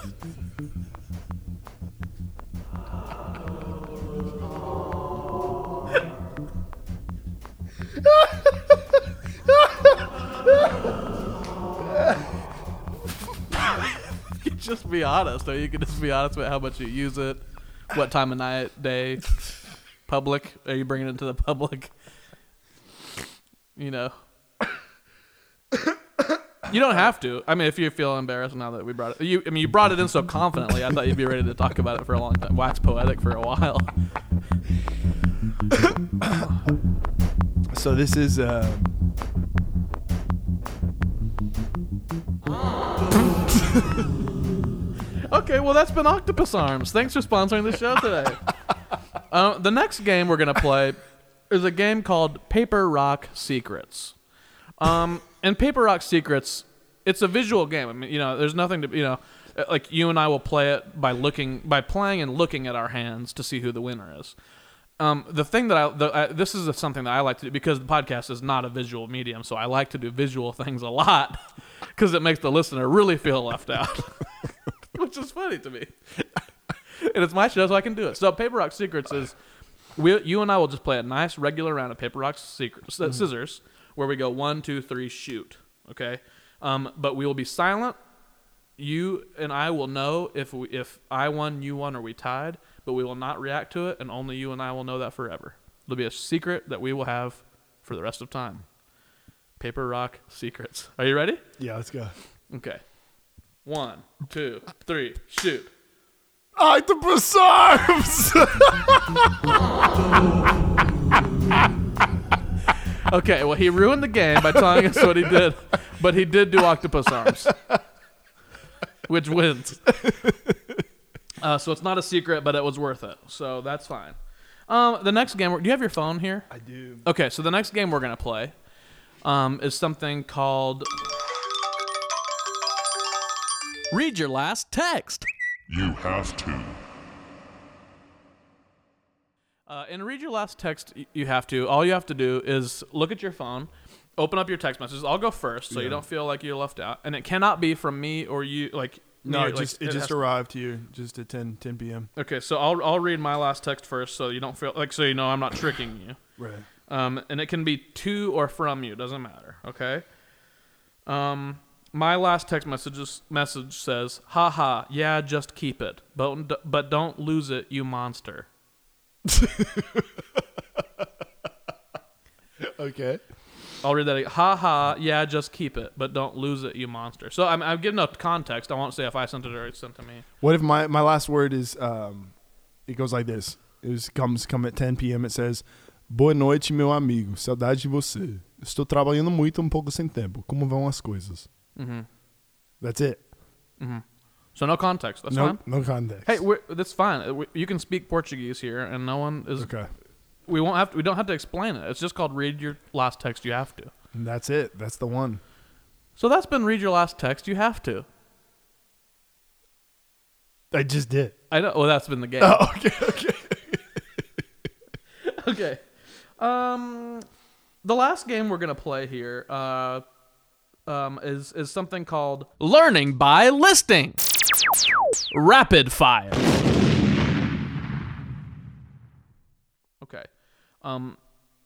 You can just be honest, or you can just be honest with how much you use it, what time of night, day, public. Are you bringing it to the public? You know, you don't have to. I mean, if you feel embarrassed now that we brought it, you. I mean, you brought it in so confidently. I thought you'd be ready to talk about it for a long time. Wax poetic for a while. So this is uh... Okay, well that's been Octopus Arms. Thanks for sponsoring the show today. uh, The next game we're going to play is a game called Paper Rock Secrets. Um, and Paper Rock Secrets, it's a visual game. I mean, you know, there's nothing to, you know, like you and I will play it by looking by playing and looking at our hands to see who the winner is. Um, the thing that I, the, I this is something that I like to do because the podcast is not a visual medium, so I like to do visual things a lot because it makes the listener really feel left out, which is funny to me. And it's my show, so I can do it. So Paper Rock Secrets is we you and I will just play a nice regular round of Paper Rock Secrets uh, Scissors where we go one, two, three, shoot. Okay, um, but we will be silent. You and I will know if we, if I won, you won, or we tied, but we will not react to it, and only you and I will know that forever. It'll be a secret that we will have for the rest of time. Paper, rock, secrets. Are you ready? Yeah, let's go. Okay. One, two, three, shoot. Octopus arms! Okay, well, he ruined the game by telling us what he did, but he did do octopus arms. Which wins. Uh, so it's not a secret, but it was worth it. So that's fine. Um, the next game... Do you have your phone here? I do. Okay, so the next game we're going to play um, is something called... Read your last text. You have to. Uh, and read your last text, you have to. All you have to do is look at your phone... Open up your text messages. I'll go first, so yeah. You don't feel like you're left out. And it cannot be from me or you. Like no, it just, like, it it just arrived to you just at ten p.m. Okay, so I'll I'll read my last text first, so you don't feel like so you know I'm not tricking you. Right. Um, and it can be to or from you. Doesn't matter. Okay. Um, my last text messages message says, "Ha ha, yeah, just keep it, but but don't lose it, you monster." Okay. I'll read that again. Ha ha, yeah, just keep it, but don't lose it, you monster. So I'm, I'm giving up context. I won't say if I sent it or it's sent to me. What if my, my last word is, um, it goes like this. It was, comes come at ten p.m. It says, Boa noite, meu amigo. Saudade de você. Estou trabalhando muito, um pouco sem tempo. Como vão as coisas? Mm-hmm. That's it. Mm-hmm. So no context. That's no, fine. No context. Hey, we're, that's fine. We, you can speak Portuguese here, and no one is... Okay. We won't have to, we don't have to explain it. It's just called read your last text. You have to. And that's it. That's the one. So that's been read your last text. You have to. I just did. I know. Well, that's been the game. Oh, okay. Okay. Okay. Um, the last game we're gonna play here uh, um, is is something called learning by listening. Rapid fire. Okay. Um,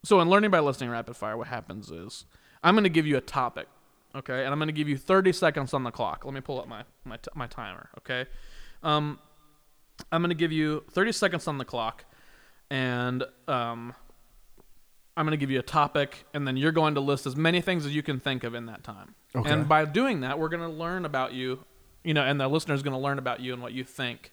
so in learning by listening rapid fire, what happens is I'm going to give you a topic, okay? And I'm going to give you thirty seconds on the clock. Let me pull up my my, t- my timer, okay? Um, I'm going to give you thirty seconds on the clock, and um, I'm going to give you a topic, and then you're going to list as many things as you can think of in that time. Okay. And by doing that, we're going to learn about you, you know, and the listener is going to learn about you and what you think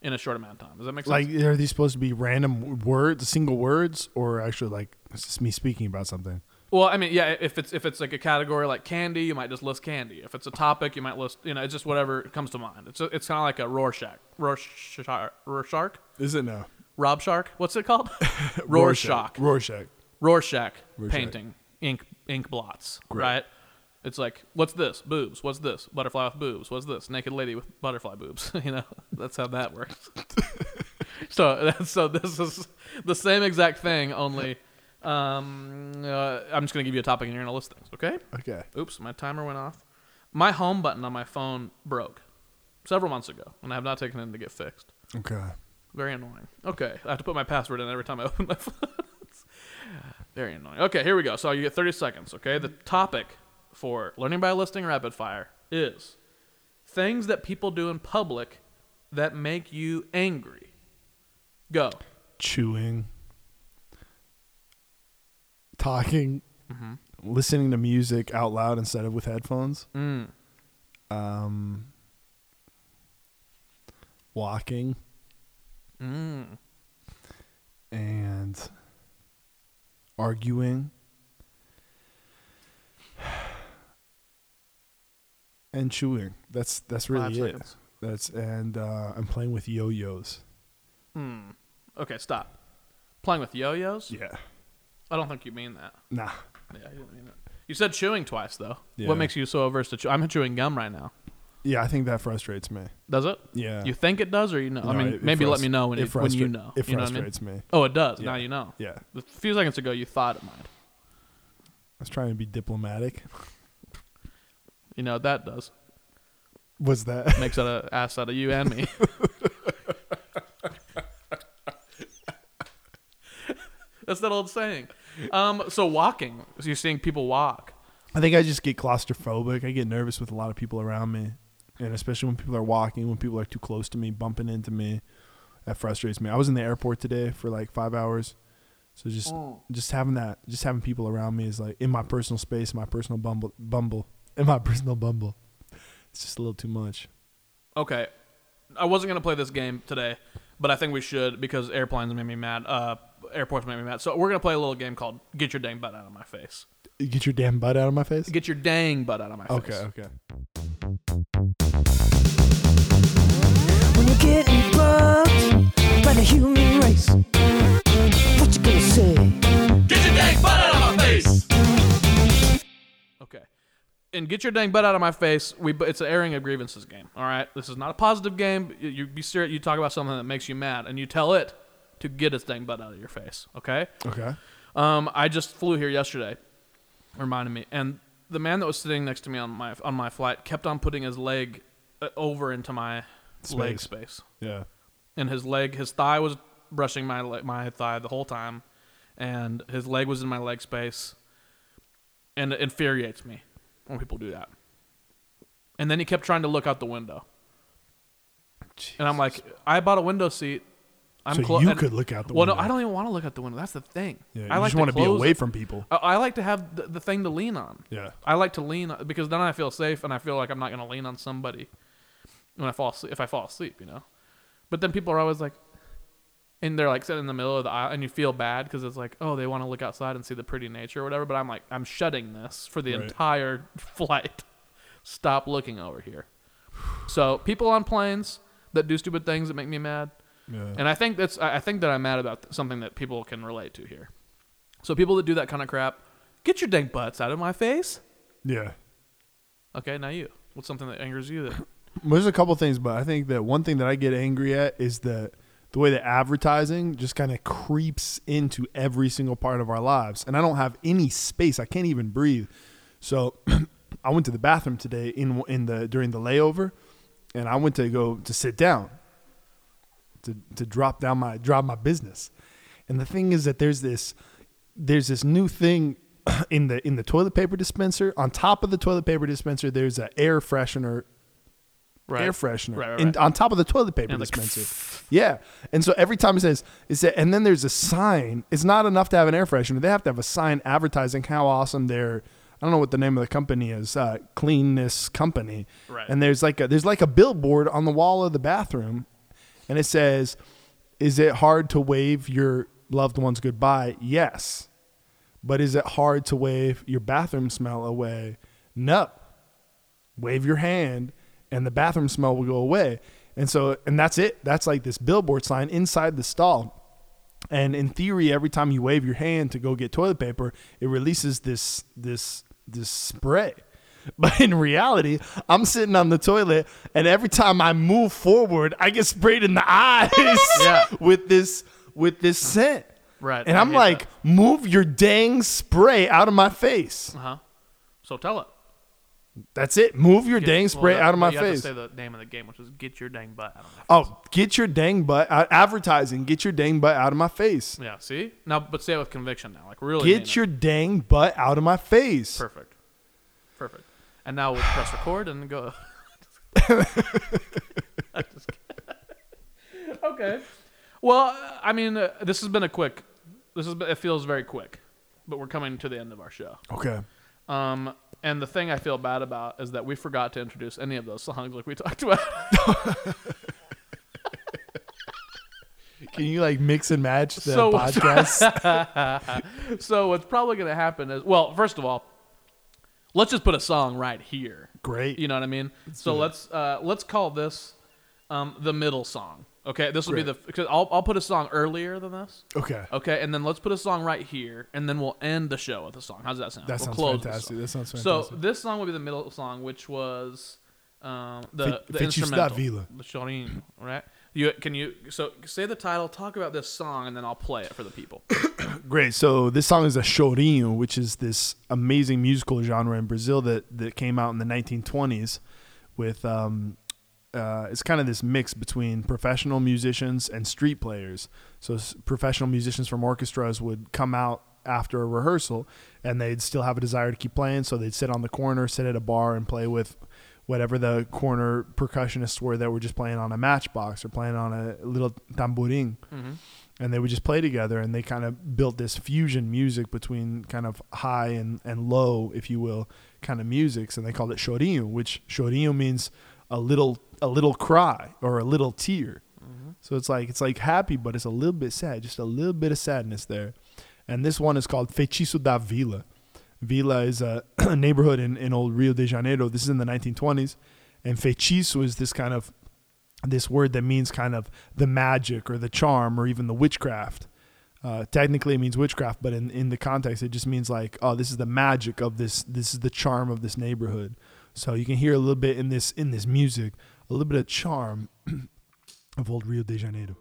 in a short amount of time. Does that make sense? Like, are these supposed to be random words, single words, or actually like it's just me speaking about something? Well, I mean, yeah. If it's if it's like a category like candy, you might just list candy. If it's a topic, you might list, you know, it's just whatever comes to mind. It's a, it's kind of like a Rorschach, Rorschach, Rorschach. Is it now? Rob Shark. What's it called? Rorschach. Rorschach. Rorschach. Rorschach. Rorschach. Painting. Ink. Ink blots. Great. Right. It's like, what's this? Boobs. What's this? Butterfly with boobs. What's this? Naked lady with butterfly boobs. You know, that's how that works. so so this is the same exact thing, only um, uh, I'm just going to give you a topic and you're going to list things, okay? Okay. Oops, my timer went off. My home button on my phone broke several months ago, and I have not taken it in to get fixed. Okay. Very annoying. Okay, I have to put my password in every time I open my phone. Very annoying. Okay, here we go. So you get thirty seconds, okay? The topic for learning by listening rapid fire is things that people do in public that make you angry. Go. Chewing. Talking. Mm-hmm. Listening to music out loud instead of with headphones. Mm. Um, walking. Mm. And arguing. And chewing. That's that's really Five it. Seconds. That's and uh, I'm playing with yo-yos. Hmm. Okay, stop. Playing with yo-yos? Yeah. I don't think you mean that. Nah. Yeah, you didn't mean that. You said chewing twice though. Yeah. What makes you so averse to chewing? I'm chewing gum right now. Yeah, I think that frustrates me. Does it? Yeah. You think it does, or you know? No, I mean, it, maybe it let me know when, it, when you know. It frustrates you know I mean? me. Oh, it does. Yeah. Now you know. Yeah. A few seconds ago, you thought it might. I was trying to be diplomatic. You know what that does? What's that? Makes an ass out of you and me. That's that old saying. Um, so walking. So you're seeing people walk. I think I just get claustrophobic. I get nervous with a lot of people around me. And especially when people are walking, when people are too close to me, bumping into me, that frustrates me. I was in the airport today for like five hours. So just mm. just having that, just having people around me is like in my personal space, my personal bumble, bumble, in my personal bumble. It's just a little too much. Okay. I wasn't going to play this game today, but I think we should because airplanes made me mad. Uh, airports made me mad. So we're going to play a little game called Get Your Dang Butt Out of My Face. Get your damn butt out of my face? Get your dang butt out of my okay, face. Okay, okay. When you get butt by the human race, what you gonna say? Get your dang butt out of my face! Okay. And Get Your Dang Butt Out of My Face, we it's an airing of grievances game, all right? This is not a positive game. You be serious. You talk about something that makes you mad, and you tell it to get its dang butt out of your face, okay? Okay. Um, I just flew here yesterday. Reminded me, and the man that was sitting next to me on my on my flight kept on putting his leg over into my space. leg space. Yeah, and his leg, his thigh was brushing my le- my thigh the whole time, and his leg was in my leg space, and it infuriates me when people do that. And then he kept trying to look out the window, Jesus. And I'm like, I bought a window seat. I'm so clo- you and, could look out the well, window. Well, no, I don't even want to look out the window. That's the thing. Yeah, you I like just want to be away from people. I, I like to have the, the thing to lean on. Yeah. I like to lean on, because then I feel safe and I feel like I'm not going to lean on somebody when I fall asleep, if I fall asleep, you know. But then people are always like, and they're like sitting in the middle of the aisle and you feel bad because it's like, oh, they want to look outside and see the pretty nature or whatever. But I'm like, I'm shutting this for the right. entire flight. Stop looking over here. So people on planes that do stupid things that make me mad. Yeah. And I think that's I think that I'm mad about something that people can relate to here. So people that do that kind of crap, get your dang butts out of my face. Yeah. Okay, now you. What's something that angers you? That there's a couple things, but I think that one thing that I get angry at is that the way that advertising just kind of creeps into every single part of our lives, and I don't have any space. I can't even breathe. So I went to the bathroom today in in the during the layover, and I went to go to sit down. To, to drop down my drop my business, and the thing is that there's this there's this new thing in the in the toilet paper dispenser. On top of the toilet paper dispenser, there's an air freshener, right. air freshener, right, right, right. And on top of the toilet paper and dispenser. Like, yeah, and so every time it says it's a, and then there's a sign. It's not enough to have an air freshener; they have to have a sign advertising how awesome their I don't know what the name of the company is, uh, cleanness company. Right. And there's like a there's like a billboard on the wall of the bathroom. And it says, is it hard to wave your loved ones goodbye? Yes. But is it hard to wave your bathroom smell away? No. Wave your hand and the bathroom smell will go away. And so, and that's it. That's like this billboard sign inside the stall. And in theory, every time you wave your hand to go get toilet paper, it releases this, this, this spray. But in reality, I'm sitting on the toilet, and every time I move forward, I get sprayed in the eyes yeah. with this with this scent. Right, and I I'm like, that. Move your dang spray out of my face. Uh huh. So tell it. That's it. Move your get, dang spray well, that, out of my you face. You have to say the name of the game, which is "Get Your Dang Butt Out of My Face." Oh, get your dang butt out. Advertising. Get your dang butt out of my face. Yeah. See now, but say it with conviction now. Like really. Get your it. dang butt out of my face. Perfect. Perfect. And now we'll press record and go. I just okay. Well, I mean, uh, this has been a quick. This is it feels very quick, but we're coming to the end of our show. Okay. Um, and the thing I feel bad about is that we forgot to introduce any of those songs like we talked about. Can you like mix and match the so, podcast? So what's probably going to happen is, well, first of all. Let's just put a song right here. Great. You know what I mean? Let's so let's uh, let's call this um, the middle song. Okay? This will Great. be the... Cause I'll, I'll put a song earlier than this. Okay. Okay? And then let's put a song right here, and then we'll end the show with a song. How does that sound? That we'll sounds close fantastic. That sounds fantastic. So this song will be the middle song, which was um, the, the Feitiço da Vila, the Chorinho, right? You can you so say the title, talk about this song, and then I'll play it for the people. Great. So this song is a Chorinho, which is this amazing musical genre in Brazil that that came out in the nineteen twenties with um, uh, it's kind of this mix between professional musicians and street players. So s- professional musicians from orchestras would come out after a rehearsal, and they'd still have a desire to keep playing, so they'd sit on the corner, sit at a bar, and play with whatever the corner percussionists were that were just playing on a matchbox or playing on a little tamborim. Mm-hmm. And they would just play together, and they kind of built this fusion music between kind of high and, and low, if you will, kind of musics, and they called it Chorinho, which Chorinho means a little a little cry or a little tear. Mm-hmm. So it's like it's like happy, but it's a little bit sad, just a little bit of sadness there. And this one is called Feitiço da Vila. Vila is a neighborhood in, in old Rio de Janeiro. This is in the nineteen twenties. And feitiço is this kind of, this word that means kind of the magic or the charm or even the witchcraft. Uh, technically it means witchcraft, but in, in the context, it just means like, oh, this is the magic of this. This is the charm of this neighborhood. So you can hear a little bit in this in this music, a little bit of charm of old Rio de Janeiro.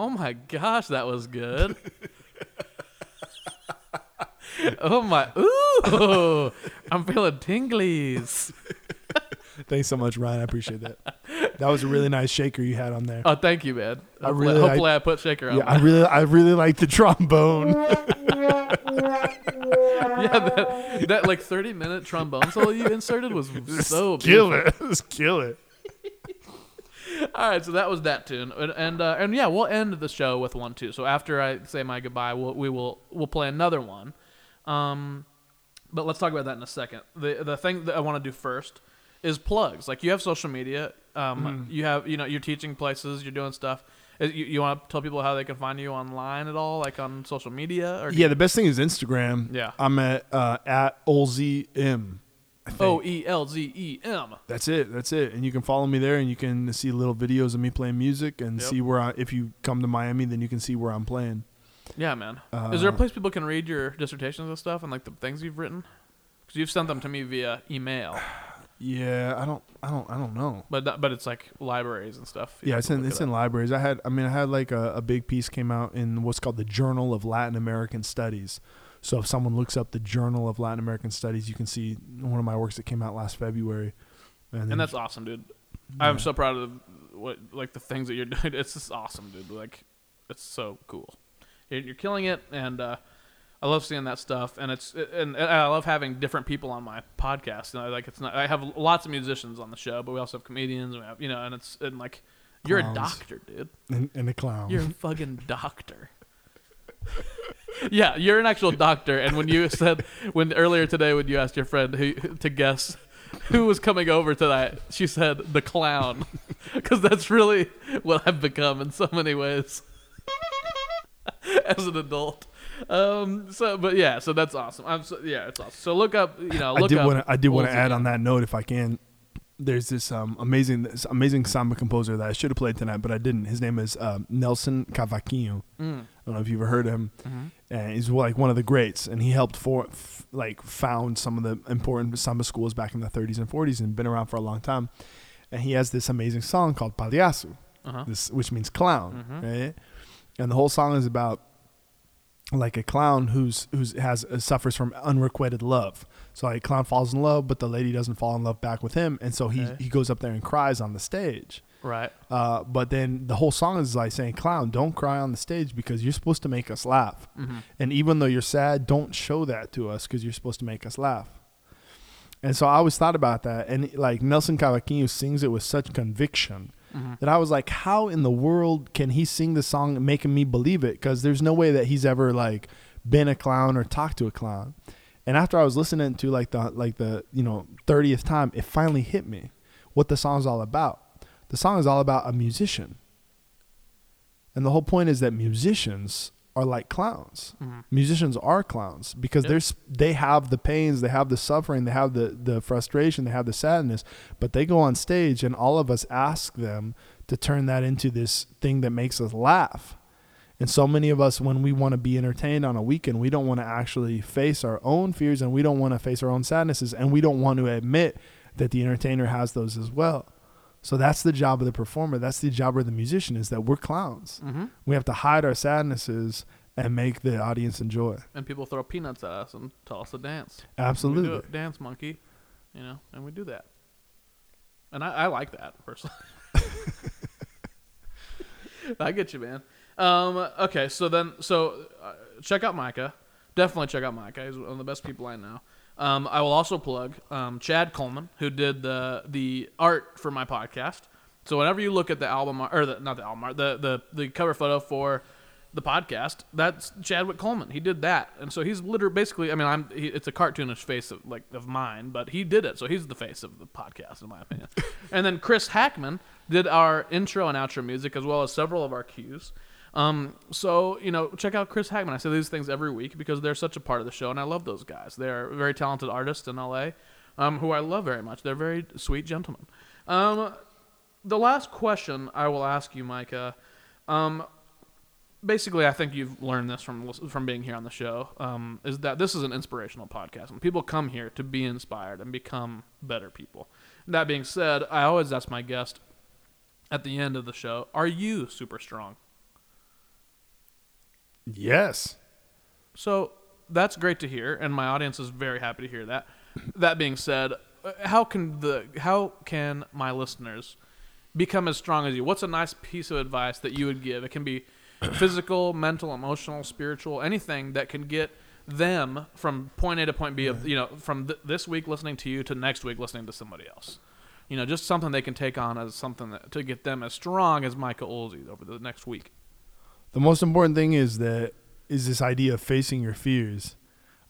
Oh my gosh, that was good. Oh my, ooh, I'm feeling tinglies. Thanks so much, Ryan. I appreciate that. That was a really nice shaker you had on there. Oh, thank you, man. I hopefully, really liked, hopefully I put shaker on. Yeah, I really, I really like the trombone. Yeah, that, that like thirty minute trombone solo you inserted was so Just beautiful. Kill it. Just kill it. All right, so that was that tune, and and, uh, and yeah, we'll end the show with one too. So after I say my goodbye, we'll, we will we'll play another one. Um, but let's talk about that in a second. The the thing that I want to do first is plugs. Like you have social media, um, mm. you have you know you're teaching places, you're doing stuff. You, you want to tell people how they can find you online at all, like on social media? Or yeah, you... the best thing is Instagram. Yeah, I'm at uh, at Oelze M. O E L Z E M. That's it. That's it. And you can follow me there, and you can see little videos of me playing music, and yep. see where I, if you come to Miami, then you can see where I'm playing. Yeah, man. Uh, Is there a place people can read your dissertations and stuff, and like the things you've written? Because you've sent them to me via email. Yeah, I don't, I don't, I don't know. But that, but it's like libraries and stuff. You yeah, it's in it's it in libraries. I had, I mean, I had like a, a big piece came out in what's called the Journal of Latin American Studies. So if someone looks up the Journal of Latin American Studies, you can see one of my works that came out last February. And, and that's awesome, dude. Yeah. I'm so proud of what like the things that you're doing. It's just awesome, dude. Like, it's so cool. You're, you're killing it, and uh, I love seeing that stuff. And it's and, and I love having different people on my podcast. And I, like, it's not. I have lots of musicians on the show, but we also have comedians. And we have, you know, and it's and like you're Clowns. A doctor, dude, and, and a clown. You're a fucking doctor. Yeah, you're an actual doctor, and when you said when earlier today when you asked your friend who, to guess who was coming over tonight, she said the clown, because that's really what I've become in so many ways as an adult. Um. So, but yeah. So that's awesome. I'm. So, yeah, it's awesome. So look up. You know. Look I did want to. I did want to add on that note, if I can. There's this um amazing this amazing samba composer that I should have played tonight, but I didn't. His name is um, Nelson Cavaquinho. Mm. I don't know if you've ever heard of him. Mm-hmm. And he's like one of the greats, and he helped for f- like found some of the important samba schools back in the thirties and forties, and been around for a long time. And he has this amazing song called Palhaço, uh-huh. this which means clown, mm-hmm. right? And the whole song is about like a clown who's who's has uh, suffers from unrequited love. So like, a clown falls in love, but the lady doesn't fall in love back with him, and so okay. he he goes up there and cries on the stage, right? Uh, but then the whole song is like saying, "Clown, don't cry on the stage because you're supposed to make us laugh, mm-hmm. and even though you're sad, don't show that to us because you're supposed to make us laugh." And so I always thought about that, and like Nelson Cavaquinho sings it with such conviction. Mm-hmm. That I was like, how in the world can he sing the song and making me believe it? Because there's no way that he's ever like been a clown or talked to a clown. And after I was listening to like the like the you know thirtieth time, it finally hit me what the song's all about. The song is all about a musician, and the whole point is that musicians are like clowns. Mm-hmm. Musicians are clowns because yep. there's they have the pains, they have the suffering, they have the the frustration, they have the sadness, but they go on stage and all of us ask them to turn that into this thing that makes us laugh. And so many of us, when we want to be entertained on a weekend, we don't want to actually face our own fears, and we don't want to face our own sadnesses, and we don't want to admit that the entertainer has those as well. So that's the job of the performer. That's the job of the musician, is that we're clowns. Mm-hmm. We have to hide our sadnesses and make the audience enjoy. And people throw peanuts at us and tell us to dance. Absolutely. We do it, dance monkey, you know, and we do that. And I, I like that personally. I get you, man. Um, okay, so then, so uh, check out Micah. Definitely check out Micah. He's one of the best people I know. Um, I will also plug um, Chad Coleman, who did the the art for my podcast. So whenever you look at the album, or the, not the album art, the, the, the cover photo for the podcast, that's Chadwick Coleman. He did that, and so he's literally basically. I mean, I'm he, it's a cartoonish face of like of mine, but he did it, so he's the face of the podcast in my opinion. And then Chris Hagman did our intro and outro music as well as several of our cues. Um, so, you know, check out Chris Hagman. I say these things every week because they're such a part of the show, and I love those guys. They're very talented artists in L A, um, who I love very much. They're very sweet gentlemen. Um, the last question I will ask you, Micah, um, basically I think you've learned this from from being here on the show, um, is that this is an inspirational podcast, and people come here to be inspired and become better people. That being said, I always ask my guest at the end of the show, are you super strong? Yes. So that's great to hear, and my audience is very happy to hear that. That being said, how can the how can my listeners become as strong as you? What's a nice piece of advice that you would give? It can be physical, mental, emotional, spiritual, anything that can get them from point A to point B of, you know, from th- this week listening to you to next week listening to somebody else. You know, just something they can take on as something that, to get them as strong as Micah Oelze over the next week. The most important thing is that is this idea of facing your fears.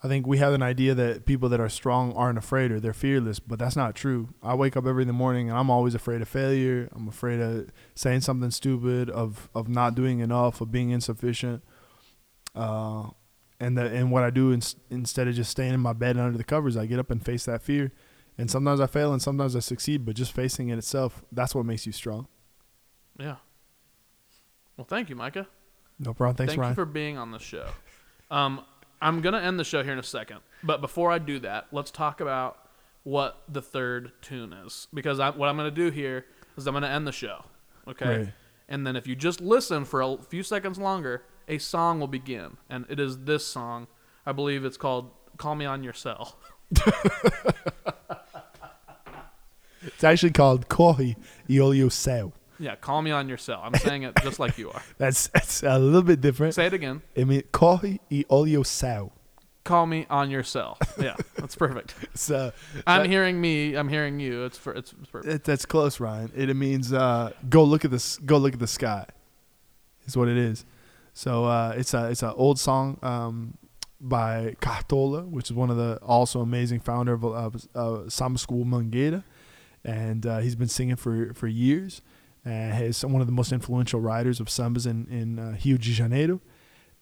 I think we have an idea that people that are strong aren't afraid or they're fearless, but that's not true. I wake up every morning and I'm always afraid of failure. I'm afraid of saying something stupid, of of not doing enough, of being insufficient. Uh, and the, and what I do in, instead of just staying in my bed under the covers, I get up and face that fear. And sometimes I fail and sometimes I succeed, but just facing it itself, that's what makes you strong. Yeah. Well, thank you, Micah. No problem. Thanks, Ryan. Thank you for being on the show. Um, I'm going to end the show here in a second. But before I do that, let's talk about what the third tune is. Because I, what I'm going to do here is I'm going to end the show. Okay? Right. And then if you just listen for a few seconds longer, a song will begin. And it is this song. I believe it's called Call Me On Your Cell. It's actually called Kohi Yolio Cell. Yeah, call me on your cell. I'm saying it just like you are. That's, that's a little bit different. Say it again. I mean, Kohi Yolio Cell. Call me on your cell. Yeah, that's perfect. So I'm that, hearing me. I'm hearing you. It's for, it's perfect. It, that's close, Ryan. It, it means uh, go look at the go look at the sky. Is what it is. So uh, it's a it's an old song um, by Cartola, which is one of the also amazing founder of uh, uh, Samba School Mangita, and uh, he's been singing for for years. Uh, he's one of the most influential writers of sambas in in uh, Rio de Janeiro,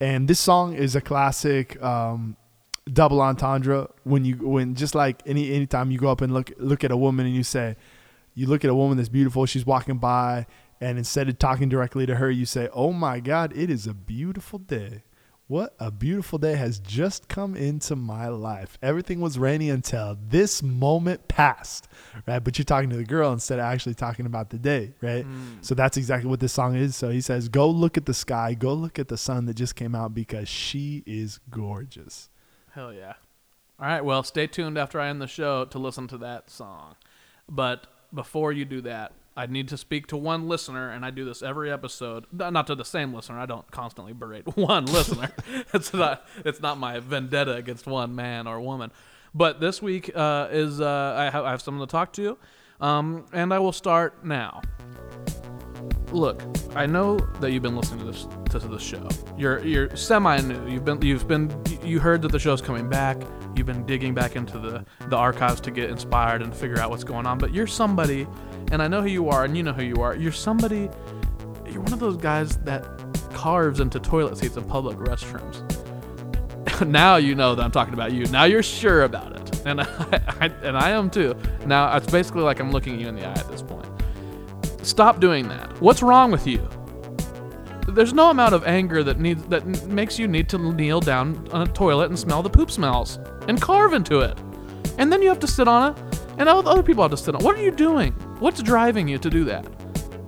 and this song is a classic um, double entendre. When you when just like any anytime you go up and look look at a woman and you say, you look at a woman that's beautiful, she's walking by. And instead of talking directly to her, you say, oh, my God, it is a beautiful day. What a beautiful day has just come into my life. Everything was rainy until this moment passed, right? But you're talking to the girl instead of actually talking about the day, right? Mm. So that's exactly what this song is. So he says, go look at the sky. Go look at the sun that just came out because she is gorgeous. Hell yeah. All right, well, stay tuned after I end the show to listen to that song. But before you do that, I need to speak to one listener, and I do this every episode. Not to the same listener. I don't constantly berate one listener. It's not it's not my vendetta against one man or woman. But this week uh, is uh, I, have, I have someone to talk to, um, and I will start now. Look, I know that you've been listening to this to, to the show. You're you're semi-new. You've been you've been you heard that the show's coming back. You've been digging back into the, the archives to get inspired and figure out what's going on. But you're somebody, and I know who you are, and you know who you are. You're somebody, you're one of those guys that carves into toilet seats in public restrooms. Now you know that I'm talking about you. Now you're sure about it. And I, I and I am too. Now it's basically like I'm looking you in the eye at this point. Stop doing that. What's wrong with you? There's no amount of anger that needs that makes you need to kneel down on a toilet and smell the poop smells and carve into it. And then you have to sit on it, and other people have to sit on it. What are you doing? What's driving you to do that?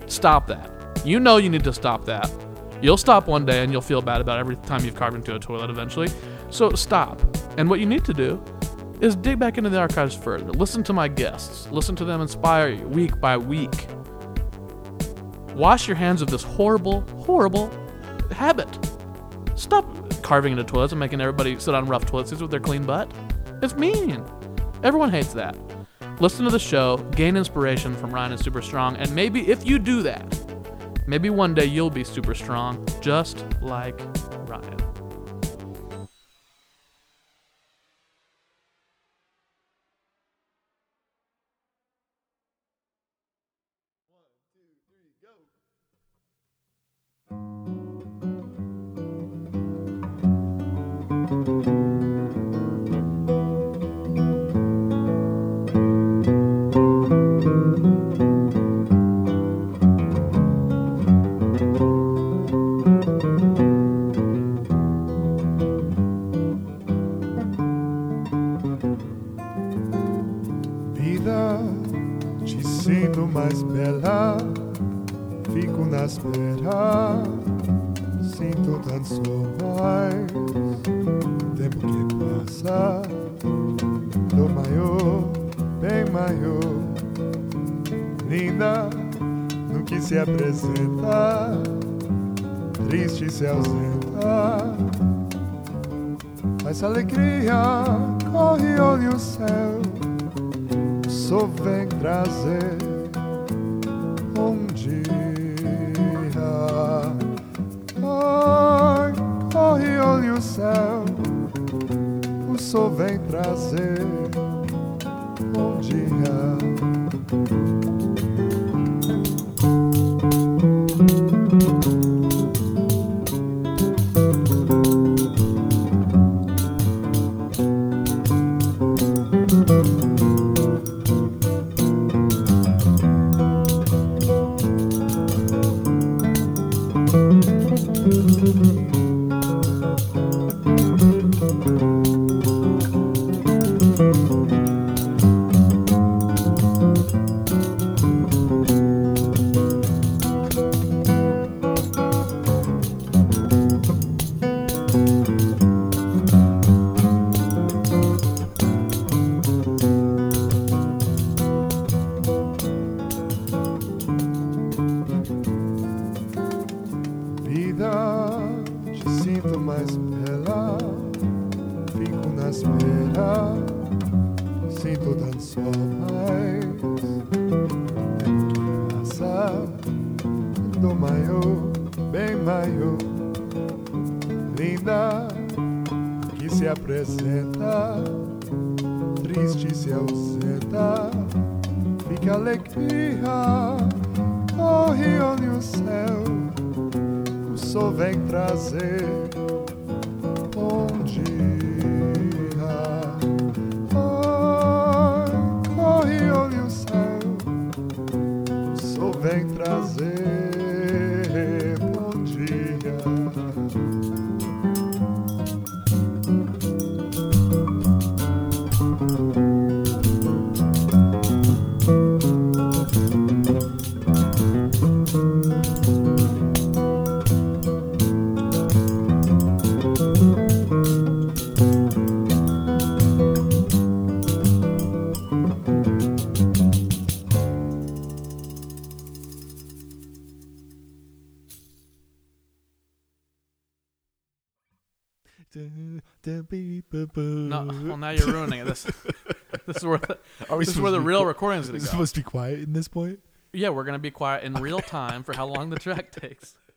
Stop that. You know you need to stop that. You'll stop one day, and you'll feel bad about every time you've carved into a toilet eventually. So stop. And what you need to do is dig back into the archives further. Listen to my guests. Listen to them inspire you week by week. Wash your hands of this horrible, horrible habit. Stop carving into toilets and making everybody sit on rough toilet seats with their clean butt. It's mean. Everyone hates that. Listen to the show, gain inspiration from Ryan and Super Strong, and maybe if you do that, maybe one day you'll be super strong, just like Ryan. Do maior, bem maior. menina que se apresenta, triste se ausenta, fica alegria, corre, olha o céu, o sol vem trazer bom dia. Oh, corre, olha o céu, o sol vem trazer. No, well, now you're ruining it. This, this is where the, Are we this is where the real qu- recordings are going to go. Supposed to be quiet in this point? Yeah, we're going to be quiet in real time for how long the track takes.